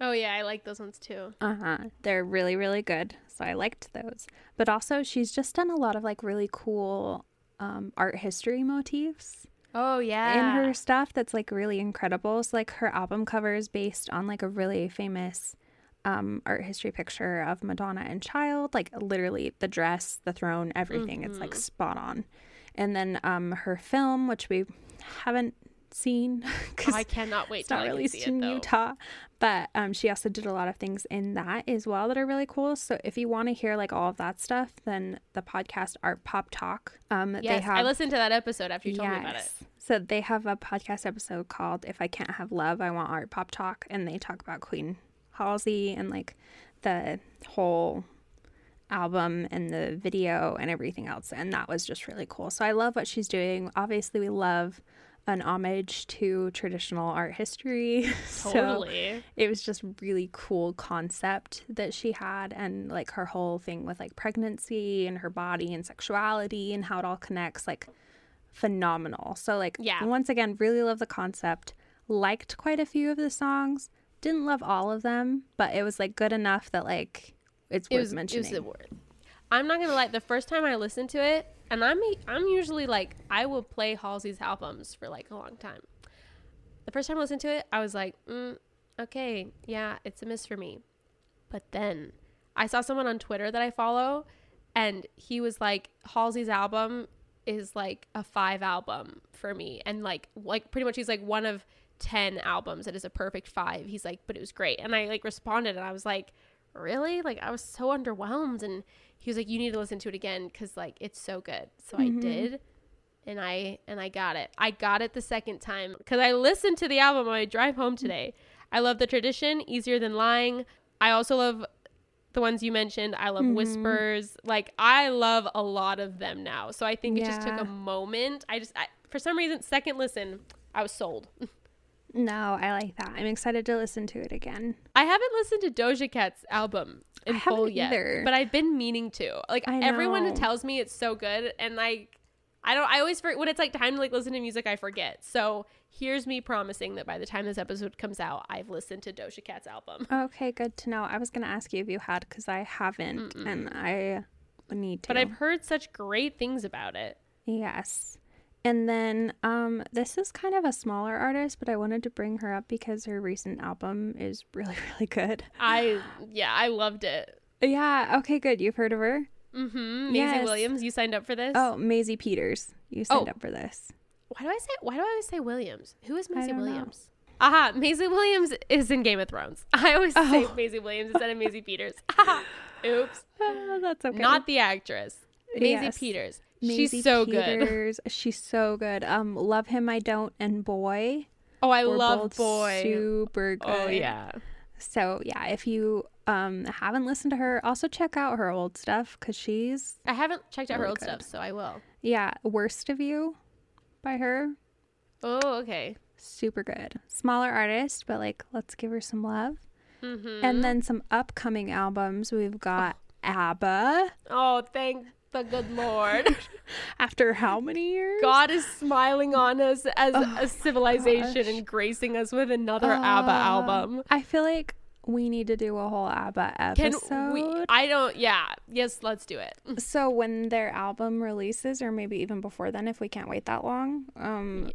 Oh yeah, I like those ones too. They're really, really good. So I liked those. But also she's just done a lot of like really cool art history motifs. Oh yeah. In her stuff that's like really incredible. So like her album cover is based on like a really famous art history picture of Madonna and Child. Like literally the dress, the throne, everything. It's like spot on. And then her film, which we haven't seen because I cannot wait till I can see it, though. It's not released in Utah. But she also did a lot of things in that as well that are really cool. So if you want to hear like all of that stuff, then the podcast Art Pop Talk. Yes, I listened to that episode after you told me about it. So they have a podcast episode called If I Can't Have Love, I Want Art Pop Talk. And they talk about Queen Halsey and like the whole album and the video and everything else, and that was just really cool. So I love what she's doing. Obviously we love an homage to traditional art history. Totally. So it was just really cool concept that she had, and like her whole thing with like pregnancy and her body and sexuality and how it all connects, like phenomenal. So like, yeah, once again, really love the concept, liked quite a few of the songs, didn't love all of them, but it was like good enough that like it's worth mentioning. It was worth. I'm not gonna lie, the first time I listened to it, and I'm usually like, I will play Halsey's albums for like a long time. The first time I listened to it, I was like, okay, yeah, it's a miss for me. But then I saw someone on Twitter that I follow, and he was like, Halsey's album is like a 5 album for me. And like pretty much he's like, one of 10 albums that is a perfect 5. He's like, but it was great. And I like responded, and I was like, really? Like, I was so underwhelmed. And he was like, you need to listen to it again because like it's so good. So I did, and I got it. I got it the second time because I listened to the album on my drive home today. I love The Tradition, Easier Than Lying. I also love the ones you mentioned. I love Whispers. Like, I love a lot of them now. So I think it just took a moment. I for some reason, second listen, I was sold. No, I like that. I'm excited to listen to it again. I haven't listened to Doja Cat's album in full yet, but I've been meaning to. Like, everyone tells me it's so good, and like, I always forget when it's like time to like listen to music. I forget. So here's me promising that by the time this episode comes out, I've listened to Doja Cat's album. Okay, good to know. I was gonna ask you if you had, because I haven't, and I need to. But I've heard such great things about it. Yes. And then this is kind of a smaller artist, but I wanted to bring her up because her recent album is really, really good. I loved it. Yeah. Okay, good. You've heard of her? Mm-hmm. Maisie Williams. You signed up for this? Oh, Maisie Peters. You signed up for this. Why do I always say Williams? Who is Maisie Williams? Aha, Maisie Williams is in Game of Thrones. I always say Maisie Williams instead of Maisie Peters. Oops. That's okay. Not the actress. Maisie Peters. Maisie Peters. She's so good. Love Him, I Don't, and Boy. Oh, I love Boy. Super good. Oh, yeah. So, yeah, if you haven't listened to her, also check out her old stuff because she's... I haven't checked out her old stuff, so I will. Yeah. Worst of You by her. Oh, okay. Super good. Smaller artist, but, like, let's give her some love. Mm-hmm. And then some upcoming albums. We've got ABBA. Oh, thank the good Lord. After how many years? God is smiling on us as a civilization and gracing us with another ABBA album. I feel like we need to do a whole ABBA episode. Can we? Yes, let's do it. So when their album releases, or maybe even before then, if we can't wait that long,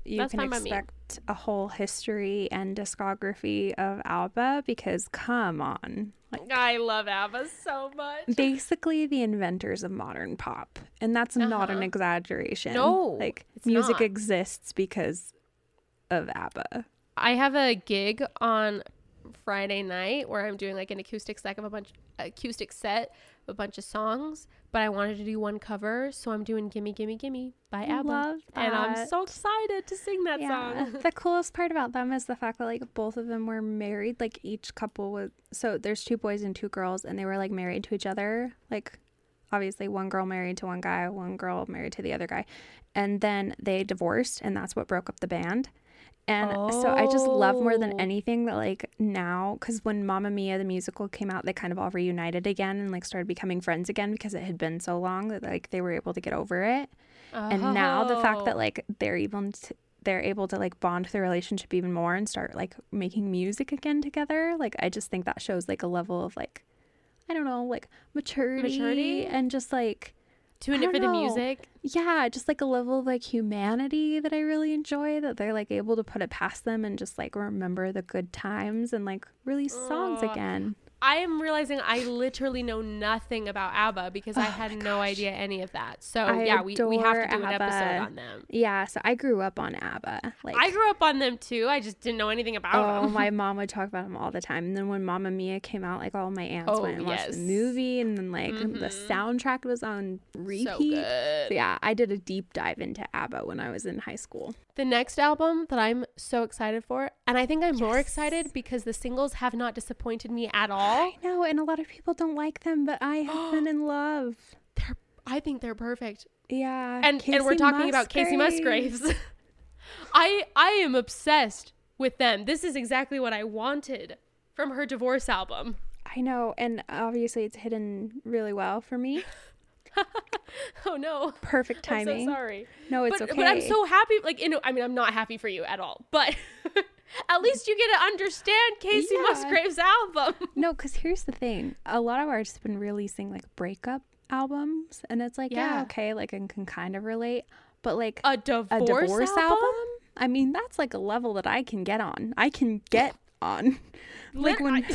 you can expect a whole history and discography of ABBA because come on. Like, I love ABBA so much. Basically the inventors of modern pop. And that's not an exaggeration. No, like music exists because of ABBA. I have a gig on Friday night where I'm doing like an acoustic set of a bunch of songs, but I wanted to do one cover, so I'm doing Gimme Gimme Gimme by ABBA. Love that. And I'm so excited to sing that song. The coolest part about them is the fact that like both of them were married, like each couple was, so there's 2 boys and 2 girls, and they were like married to each other, like obviously one girl married to one guy, one girl married to the other guy, and then they divorced, and that's what broke up the band. And so I just love more than anything that like now, because when Mamma Mia the musical came out, they kind of all reunited again and like started becoming friends again because it had been so long that like they were able to get over it. And now the fact that like they're able to like bond their relationship even more and start like making music again together, like I just think that shows like a level of like, I don't know, like maturity and just like tune in for the music. Yeah, just like a level of like humanity that I really enjoy, that they're like able to put it past them and just like remember the good times and like release songs again. I am realizing I literally know nothing about ABBA because I had no idea any of that. So we have to do an episode on them. Yeah, so I grew up on ABBA. Like, I grew up on them too. I just didn't know anything about them. Oh, my mom would talk about them all the time. And then when Mamma Mia came out, like all my aunts went and watched the movie, and then like the soundtrack was on repeat. So good. So yeah, I did a deep dive into ABBA when I was in high school. The next album that I'm so excited for, and I think I'm more excited because the singles have not disappointed me at all. I know, and a lot of people don't like them, but I have been in love. I think they're perfect. Yeah. And we're talking about Casey Musgraves. I am obsessed with them. This is exactly what I wanted from her divorce album. I know, and obviously it's hidden really well for me. Oh no. Perfect timing. I'm so sorry. No, it's okay. But I'm so happy. Like, you know, I mean, I'm not happy for you at all, but at least you get to understand Casey Musgrave's album. No, because here's the thing. A lot of artists have been releasing like breakup albums, and it's like, yeah, okay, like I can kind of relate, but like a divorce album? I mean, that's like a level that I can get on. Like when...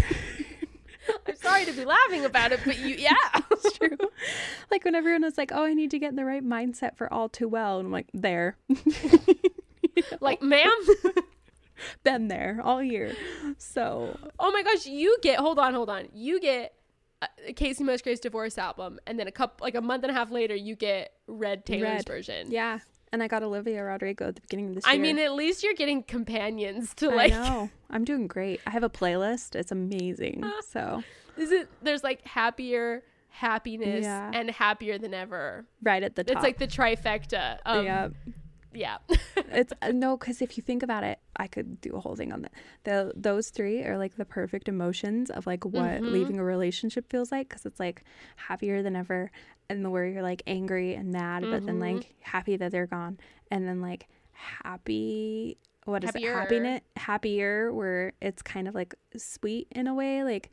I'm sorry to be laughing about it, but yeah, it's true. Like when everyone was like, oh, I need to get in the right mindset for All Too Well. And I'm like, there. Like, ma'am? Been there all year. So. Oh my gosh, you get, hold on. You get Casey Musgrave's divorce album. And then a month and a half later, you get Taylor's version. Yeah. And I got Olivia Rodrigo at the beginning of this year. I mean, at least you're getting companions to like... I know. I'm doing great. I have a playlist. It's amazing. So... There's like happiness, and Happier Than Ever. Right at the top. It's like the trifecta. Yeah. It's... No, because if you think about it, I could do a whole thing on that. Those three are like the perfect emotions of like what leaving a relationship feels like, because it's like happier than ever, and the where you're like angry and mad, but then like happy that they're gone, and then like happier, where it's kind of like sweet in a way, like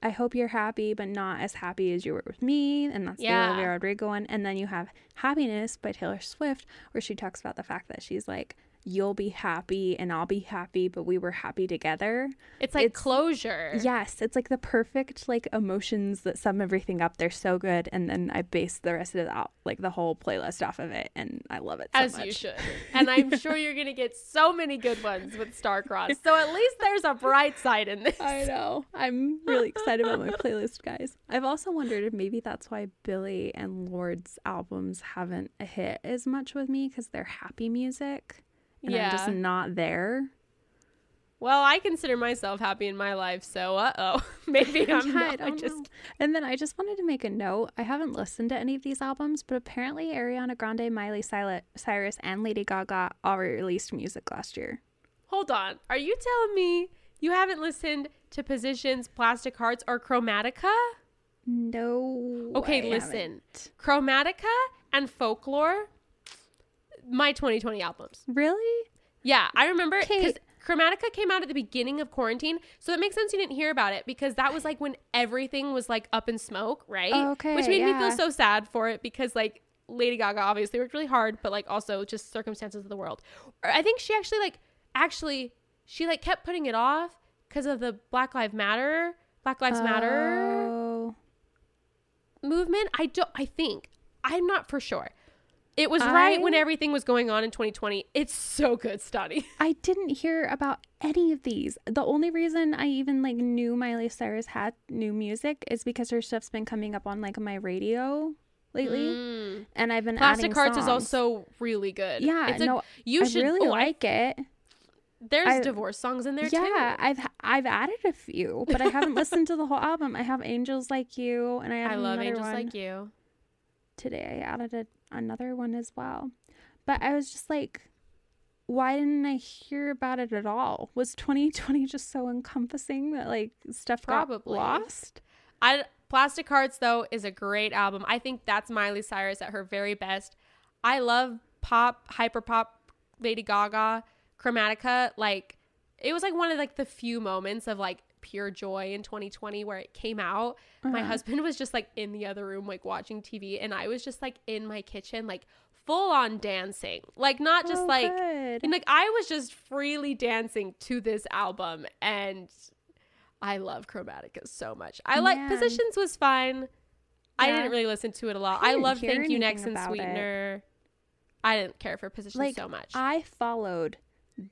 I hope you're happy but not as happy as you were with me, and that's the Olivia Rodrigo one. And then you have Happiness by Taylor Swift, where she talks about the fact that she's like, you'll be happy and I'll be happy, but we were happy together. It's like closure. Yes. It's like the perfect like emotions that sum everything up. They're so good. And then I based the rest of it out, like the whole playlist off of it. And I love it so much. As you should. And I'm sure you're going to get so many good ones with Starcross. So at least there's a bright side in this. I know. I'm really excited about my playlist, guys. I've also wondered if maybe that's why Billie and Lorde's albums haven't hit as much with me, because they're happy music. And I'm just not there. Well, I consider myself happy in my life, so maybe I'm not. I don't know. And then I just wanted to make a note. I haven't listened to any of these albums, but apparently Ariana Grande, Miley Cyrus, and Lady Gaga all released music last year. Hold on. Are you telling me you haven't listened to Positions, Plastic Hearts, or Chromatica? No. Okay, listen. Chromatica and Folklore. My 2020 albums. Really? Yeah, I remember because Chromatica came out at the beginning of quarantine, so it makes sense you didn't hear about it, because that was like when everything was like up in smoke, right? Okay. Which made me feel so sad for it, because like Lady Gaga obviously worked really hard, but like also just circumstances of the world. I think she actually kept putting it off because of the Black Lives Matter movement. I'm not for sure. It was right when everything was going on in 2020. It's so good, Stani. I didn't hear about any of these. The only reason I even like knew Miley Cyrus had new music is because her stuff's been coming up on like my radio lately, and I've been adding songs. Plastic Hearts is also really good. Yeah, I really like it. There's divorce songs in there too. Yeah, I've added a few, but I haven't listened to the whole album. I have Angels Like You, and I love Angels one. Like You. Today I added another one as well, but I was just like, why didn't I hear about it at all? Was 2020 just so encompassing that like stuff got lost? Plastic Hearts though is a great album. I think that's Miley Cyrus at her very best. I love pop, hyper pop, Lady Gaga, Chromatica. Like it was like one of like the few moments of like pure joy in 2020 where it came out. My husband was just like in the other room like watching TV, and I was just like in my kitchen like full on dancing, like not just and like I was just freely dancing to this album. And I love Chromatica so much. Positions was fine. I didn't really listen to it a lot. I love Thank You Next and Sweetener. I didn't care for Positions like, so much. I followed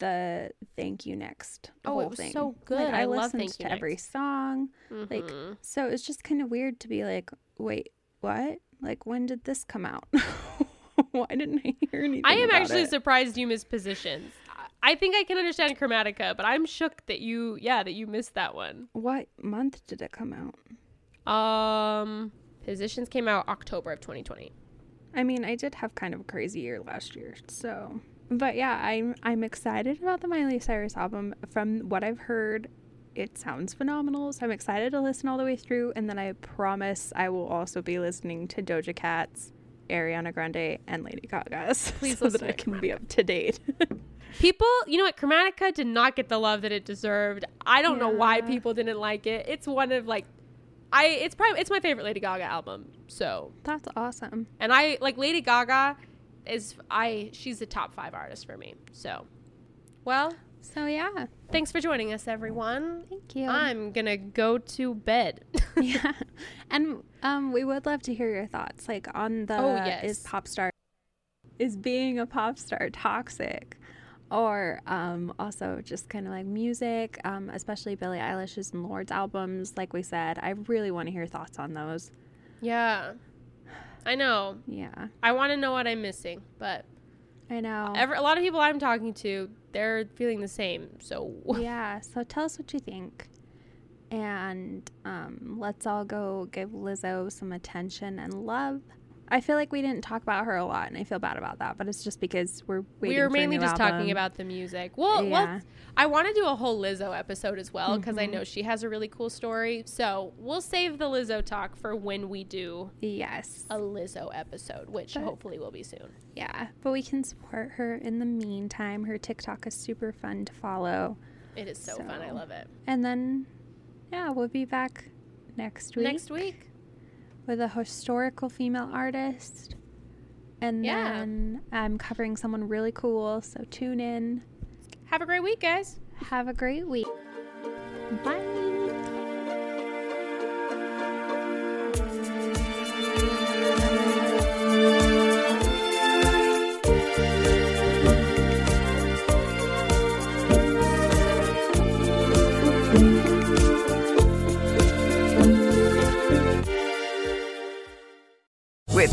the Thank You Next whole thing. So good. Like, I listened to every song. Like, so it's just kind of weird to be like, wait, what? Like, when did this come out? Why didn't I hear anything? I am actually surprised you missed Positions. I think I can understand Chromatica, but I'm shook that you missed that one. What month did it come out? Positions came out October of 2020. I mean, I did have kind of a crazy year last year, so But yeah, I'm excited about the Miley Cyrus album. From what I've heard, it sounds phenomenal, so I'm excited to listen all the way through. And then I promise I will also be listening to Doja Cat's, Ariana Grande, and Lady Gaga's. Please so that I can be up to date. People, you know what, Chromatica did not get the love that it deserved. I don't know why people didn't like it. It's one of like, it's my favorite Lady Gaga album. So that's awesome. And I like Lady Gaga. She's a top 5 artist for me. So yeah. Thanks for joining us, everyone. Thank you. I'm gonna go to bed. Yeah, and we would love to hear your thoughts, like on the is being a pop star toxic, or also just kind of like music, especially Billie Eilish's and Lorde's albums. Like we said, I really want to hear thoughts on those. Yeah. I know. Yeah. I want to know what I'm missing, but I know a lot of people I'm talking to, they're feeling the same. So yeah. So tell us what you think, and let's all go give Lizzo some attention and love. I feel like we didn't talk about her a lot, and I feel bad about that, but it's just because we were mainly just talking about the music. Well, yeah. Well, I want to do a whole Lizzo episode as well, because I know she has a really cool story. So we'll save the Lizzo talk for when we do a Lizzo episode, which hopefully will be soon. Yeah, but we can support her in the meantime. Her TikTok is super fun to follow. It is so fun. I love it. And then, yeah, we'll be back next week. With a historical female artist. And then I'm covering someone really cool. So tune in. Have a great week, guys. Have a great week. Bye. With